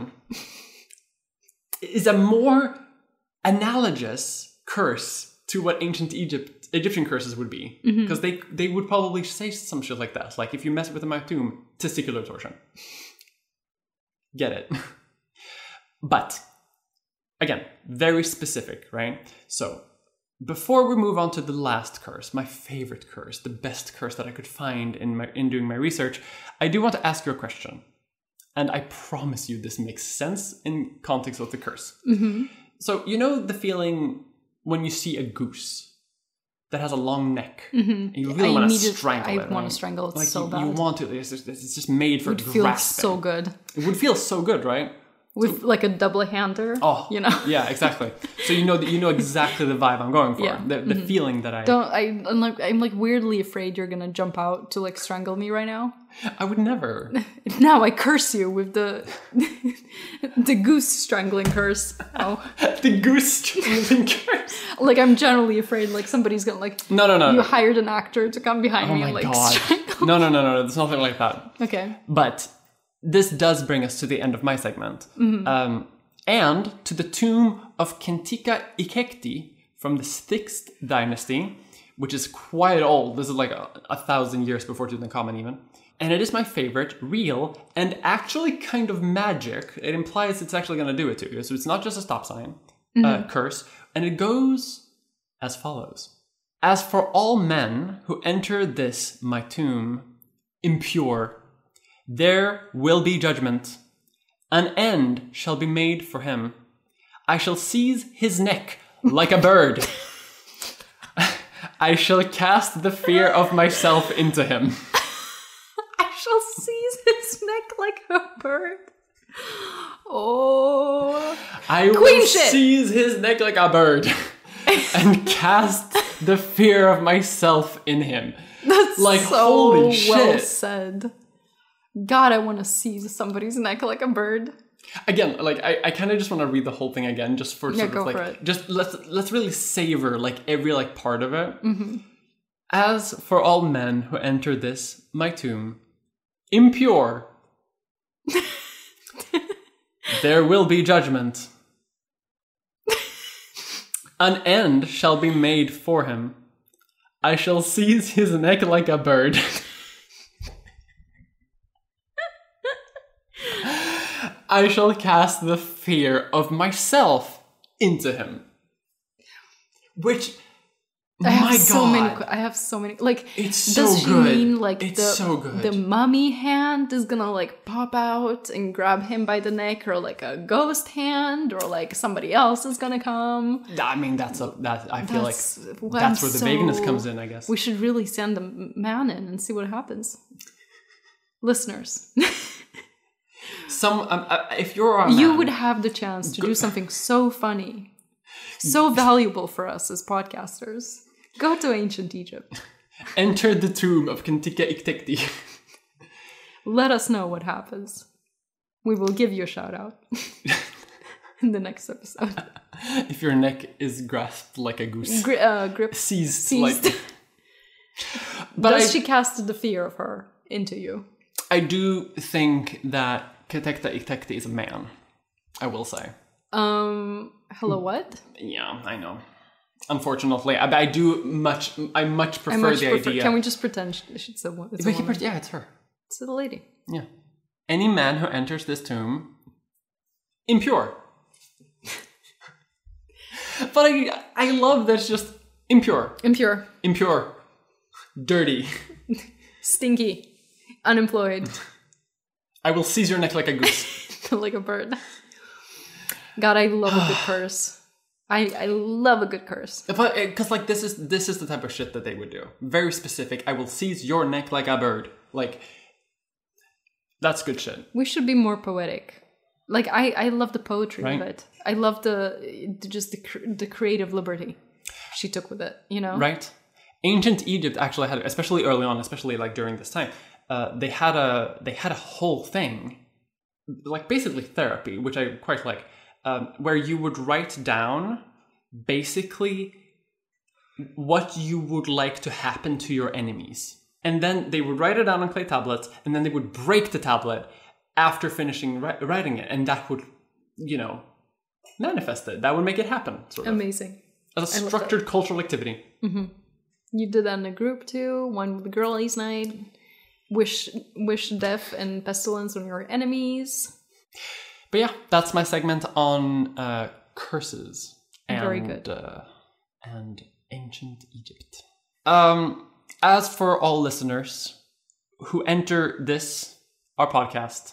is a more analogous curse to what ancient Egypt Egyptian curses would be, because mm-hmm. they they would probably say some shit like that, like if you mess with my tomb, testicular torsion. Get it? But again, very specific, right? So. Before we move on to the last curse, my favorite curse, the best curse that I could find in my in doing my research, I do want to ask you a question. And I promise you this makes sense in context of the curse. Mm-hmm. So you know the feeling when you see a goose that has a long neck? Mm-hmm. And you really I want to strangle it. I right? want to strangle it like so you, bad. You want to. It's just, it's just made for grasping. It would grasping. feel so good. It would feel so good, right? With like a double-hander, oh, you know. Yeah, exactly. So you know that you know exactly the vibe I'm going for. Yeah. The, the mm-hmm. feeling that I don't. I, I'm like I'm like weirdly afraid you're gonna jump out to like strangle me right now. I would never. Now I curse you with the the goose strangling curse. Oh, the goose strangling curse. Like I'm generally afraid like somebody's gonna like. No, no, no. You hired an actor to come behind oh me my and like God. strangle. No, no, no, no, no. There's nothing like that. Okay, but. This does bring us to the end of my segment. Mm-hmm. Um, and to the tomb of Kentika Ikekti from the sixth dynasty, which is quite old. This is like a, a thousand years before Tutankhamun even. And it is my favorite, real, and actually kind of magic. It implies it's actually going to do it to you. So it's not just a stop sign, mm-hmm. uh, curse. And it goes as follows. As for all men who enter this, my tomb, impure, there will be judgment. An end shall be made for him. I shall seize his neck like a bird. I shall cast the fear of myself into him. I shall seize his neck like a bird. Oh. I Queen will shit. seize his neck like a bird and cast the fear of myself in him. That's like, so holy well shit. said. God, I want to seize somebody's neck like a bird. Again, like I, I kind of just want to read the whole thing again, just for yeah, sort of like, for it. just let's let's really savor like every like part of it. Mm-hmm. As for all men who enter this my tomb, impure, there will be judgment. An end shall be made for him. I shall seize his neck like a bird. I shall cast the fear of myself into him. Which, I have my God. So many, I have so many. Like, it's does so she good. mean like it's the, so good. the mummy hand is gonna like pop out and grab him by the neck, or like a ghost hand, or like somebody else is gonna come? I mean, that's a that I feel that's, like that's where the so, vagueness comes in, I guess. We should really send the man in and see what happens. Listeners. Some um, uh, if you're a man, you would have the chance to go- do something so funny, so valuable for us as podcasters. Go to ancient Egypt. Enter the tomb of Kentika Ikekti. Let us know what happens. We will give you a shout out in the next episode. If your neck is grasped like a goose, Gri- uh, grip seized, seized. Like. But does I... she cast the fear of her into you? I do think that Kentika Ikekti is a man. I will say. Um. Hello. What? Yeah, I know. Unfortunately, I, I do much. I much prefer I much the prefer, idea. Can we just pretend she's a woman? Yeah, it's her. It's a lady. Yeah. Any man who enters this tomb, impure. But I, I love that it's just impure, impure, impure, dirty, stinky. Unemployed. I will seize your neck like a goose. Like a bird. God, I love a good curse. I, I love a good curse. But because like this is this is the type of shit that they would do. Very specific. I will seize your neck like a bird. Like, that's good shit. We should be more poetic. Like I, I love the poetry right? of it. I love the just the the creative liberty she took with it. You know, right? Ancient Egypt actually had, especially early on, especially like during this time. Uh, they had a they had a whole thing, like basically therapy, which I quite like, um, where you would write down basically what you would like to happen to your enemies, and then they would write it down on clay tablets, and then they would break the tablet after finishing ri- writing it, and that would, you know, manifest it. That would make it happen. Sort of. Amazing. As a structured cultural activity. Mm-hmm. You did that in a group too. One with the girlies' night. Wish wish death and pestilence on your enemies. But yeah, that's my segment on uh, curses. And, very good. Uh, and ancient Egypt. Um, as for all listeners who enter this, our podcast,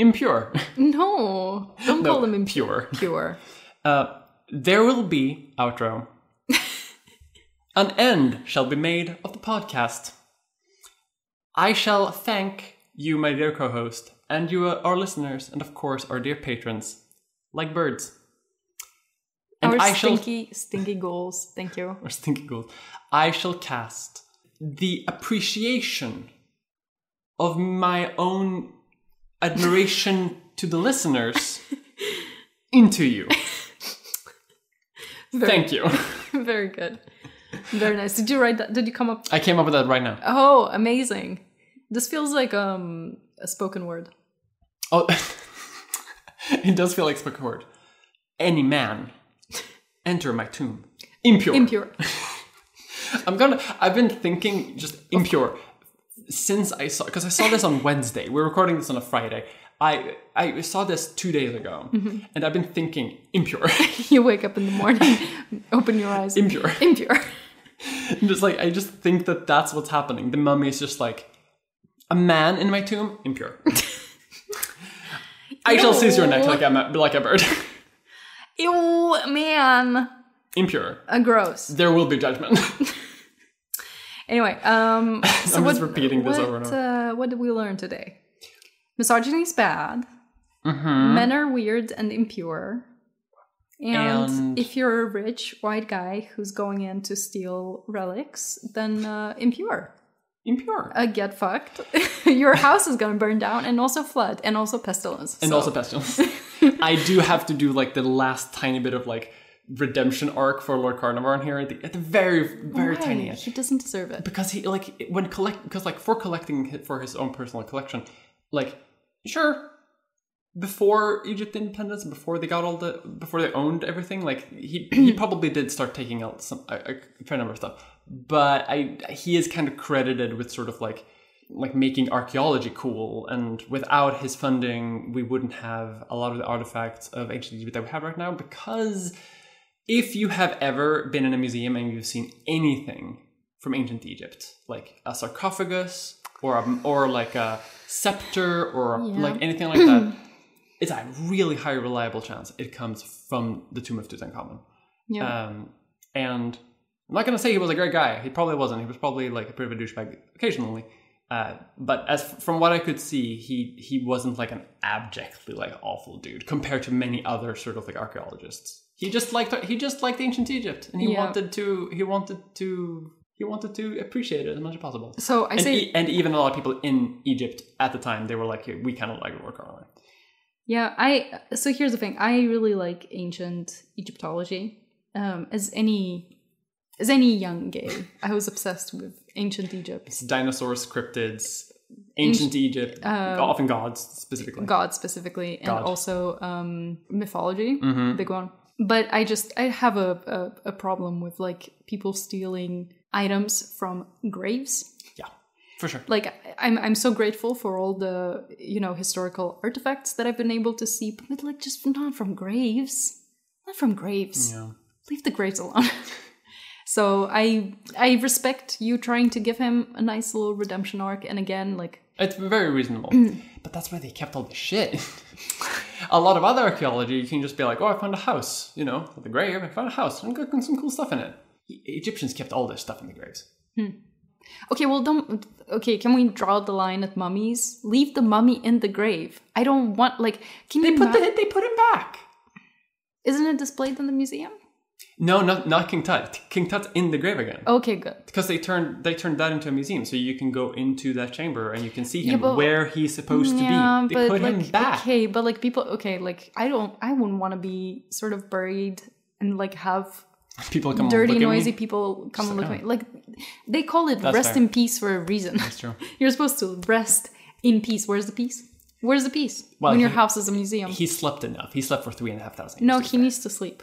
impure. No, don't no, call them impure. Pure. Uh, there will be, outro, an end shall be made of the podcast. I shall thank you, my dear co-host, and you, uh, our listeners, and of course, our dear patrons, like birds. And our I stinky, shall... stinky goals. Thank you. Our stinky goals. I shall cast the appreciation of my own admiration to the listeners into you. Very, thank you. Very good. Very nice. Did you write that? Did you come up? I came up with that right now. Oh, amazing. This feels like um, a spoken word. Oh, it does feel like spoken word. Any man, enter my tomb. Impure. Impure. I'm gonna, I've been thinking just impure since I saw, because I saw this on Wednesday. We're recording this on a Friday. I I saw this two days ago, mm-hmm. and I've been thinking, impure. You wake up in the morning, open your eyes. Impure. Impure. Just like, I just think that that's what's happening. The mummy is just like, a man in my tomb, impure. I Ew. shall seize your neck like a, like a bird. Ew, man. Impure. Uh, gross. There will be judgment. Anyway, um... So I'm what, just repeating this what, over and over. Uh, what did we learn today? Misogyny is bad. Mm-hmm. Men are weird and impure. And, and if you're a rich white guy who's going in to steal relics, then uh, impure. Impure. Uh, get fucked. Your house is going to burn down, and also flood, and also pestilence. And so. also pestilence. I do have to do like the last tiny bit of like redemption arc for Lord Carnarvon here at the, at the very, very Why? tiny end. He doesn't deserve it. Because he like when collect because like for collecting for his own personal collection, like. Sure, before Egypt independence, before they got all the, before they owned everything, like he he probably did start taking out some a, a fair number of stuff. But I he is kind of credited with sort of like like making archaeology cool, and without his funding, we wouldn't have a lot of the artifacts of ancient Egypt that we have right now. Because if you have ever been in a museum and you've seen anything from ancient Egypt, like a sarcophagus or a, or like a scepter or yeah. like anything like that. It's a really high reliable chance it comes from the tomb of Tutankhamun. Yeah. Um, and I'm not going to say he was a great guy. He probably wasn't. He was probably like a bit of a douchebag occasionally. Uh, but as from what I could see, he, he wasn't like an abjectly like awful dude compared to many other sort of like archaeologists. He just liked he just liked ancient Egypt, and he yeah. wanted to he wanted to he wanted to appreciate it as much as possible. So I and say, e- and even a lot of people in Egypt at the time, they were like, hey, we kind of like work on it. Yeah, I so here's the thing. I really like ancient Egyptology. Um, as any as any young gay, I was obsessed with ancient Egypt. It's dinosaurs, cryptids, ancient Anci- Egypt, uh, often gods specifically. Gods specifically, God. And also um, mythology, mm-hmm. big one. But I just I have a, a a problem with like people stealing items from graves. For sure. Like, I'm I'm so grateful for all the, you know, historical artifacts that I've been able to see, but like just not from graves. Not from graves. Yeah. Leave the graves alone. So I I respect you trying to give him a nice little redemption arc, and again, like... It's very reasonable. But that's where they kept all the shit. A lot of other archaeology, you can just be like, oh, I found a house, you know, with a grave, I found a house, and got some cool stuff in it. Egyptians kept all their stuff in the graves. Hmm. Okay, well, don't... Okay, can we draw the line at mummies? Leave the mummy in the grave. I don't want, like... Can they, you put ma- the, they put him back. Isn't it displayed in the museum? No, not, not King Tut. King Tut's in the grave again. Okay, good. Because they turned they turned that into a museum, so you can go into that chamber and you can see him yeah, but, where he's supposed yeah, to be. They put like, him back. Okay, but, like, people... Okay, like, I don't... I wouldn't want to be sort of buried and, like, have... People come dirty, look noisy at me. People come so, and look yeah. at me. Like, they call it That's rest fair. in peace for a reason. That's true. You're supposed to rest in peace. Where's the peace? Where's the peace? Well, when he, your house is a museum. He slept enough. He slept for three and a half thousand years. No, he there. needs to sleep.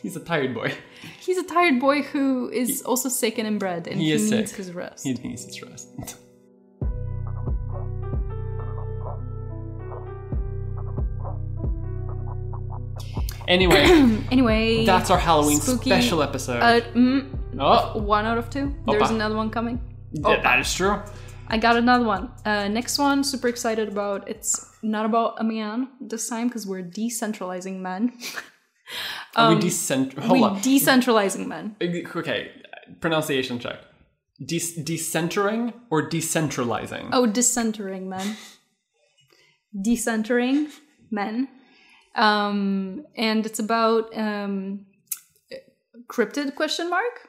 He's a tired boy. He's a tired boy who is he, also sick and inbred, and he, he needs sick. his rest. He needs his rest. Anyway, anyway, that's our Halloween spooky, special episode. Uh, mm, oh. One out of two. Opa. There's another one coming. Yeah, that is true. I got another one. Uh, next one, super excited about. It's not about a man this time because we're decentralizing men. um, we decent- hold we're on. decentralizing men. Okay, pronunciation check. De- decentering or decentralizing? Oh, decentering men. Decentering men. Um, and it's about, um, cryptid question mark?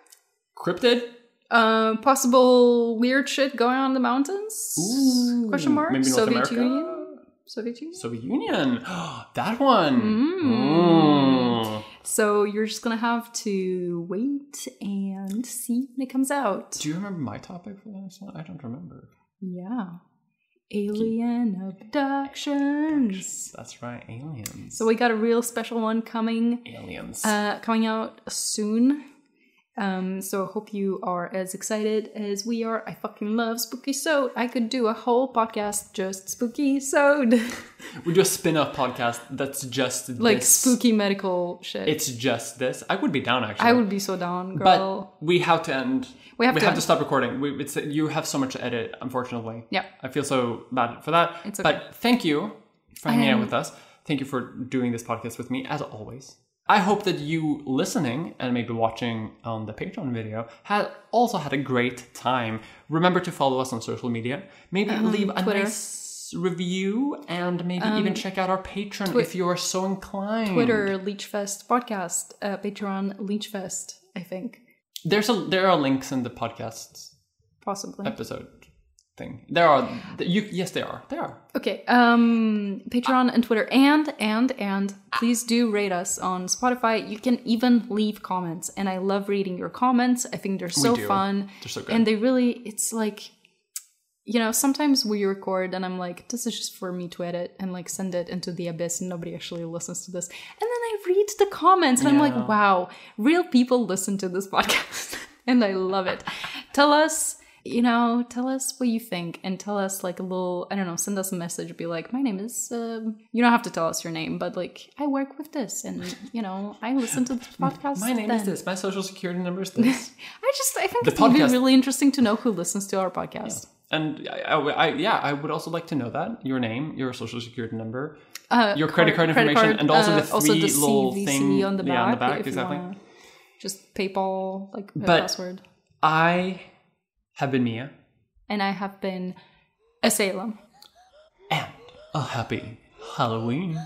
Cryptid? Um, uh, possible weird shit going on in the mountains? Ooh, question mark? Maybe North Soviet America? Union? Soviet Union? Soviet Union. That one. Mm. Mm. So you're just gonna have to wait and see when it comes out. Do you remember my topic for the next one? I don't remember. Yeah. Alien abductions. That's right, aliens. So we got a real special one coming. Aliens. Uh, coming out soon. Um, so I hope you are as excited as we are. I fucking love Spooky-sode. I could do a whole podcast just Spooky-sode. We do a spin-off podcast that's just this. Like spooky medical shit. It's just this. I would be down, actually. I would be so down, girl. But we have to end. We have, we to, have end. to stop recording. We, it's, you have so much to edit, unfortunately. Yeah. I feel so bad for that. It's okay. But thank you for hanging um, out with us. Thank you for doing this podcast with me, as always. I hope that you listening and maybe watching on the Patreon video had also had a great time. Remember to follow us on social media. Maybe um, leave a Twitter. nice review, and maybe um, even check out our Patreon twi- if you are so inclined. Twitter, LeechFest podcast, uh, Patreon, LeechFest, I think. There's a There are links in the podcast Possibly. episode thing. There are. You, yes, they are. They are. Okay. Um, Patreon and Twitter. And, and, and please do rate us on Spotify. You can even leave comments. And I love reading your comments. I think they're so fun. They're so good. And they really, it's like, you know, sometimes we record and I'm like, this is just for me to edit and like send it into the abyss and nobody actually listens to this. And then I read the comments and yeah. I'm like, wow, real people listen to this podcast and I love it. Tell us, you know, tell us what you think and tell us like a little, I don't know, send us a message. Be like, my name is, um, you don't have to tell us your name, but like I work with this and, you know, I listen to this podcast. My name then. is this. My social security number is this. I just, I think the it's podcast. Even really interesting to know who listens to our podcast. Yeah. And I, I, I, yeah, I would also like to know that. Your name, your social security number, uh, your credit card, card information, credit card, and also uh, the three also the little C V C thing on the back. Yeah, on the back, exactly. Just PayPal, like a but password. I have been Mia. And I have been Asylum. And a happy Halloween.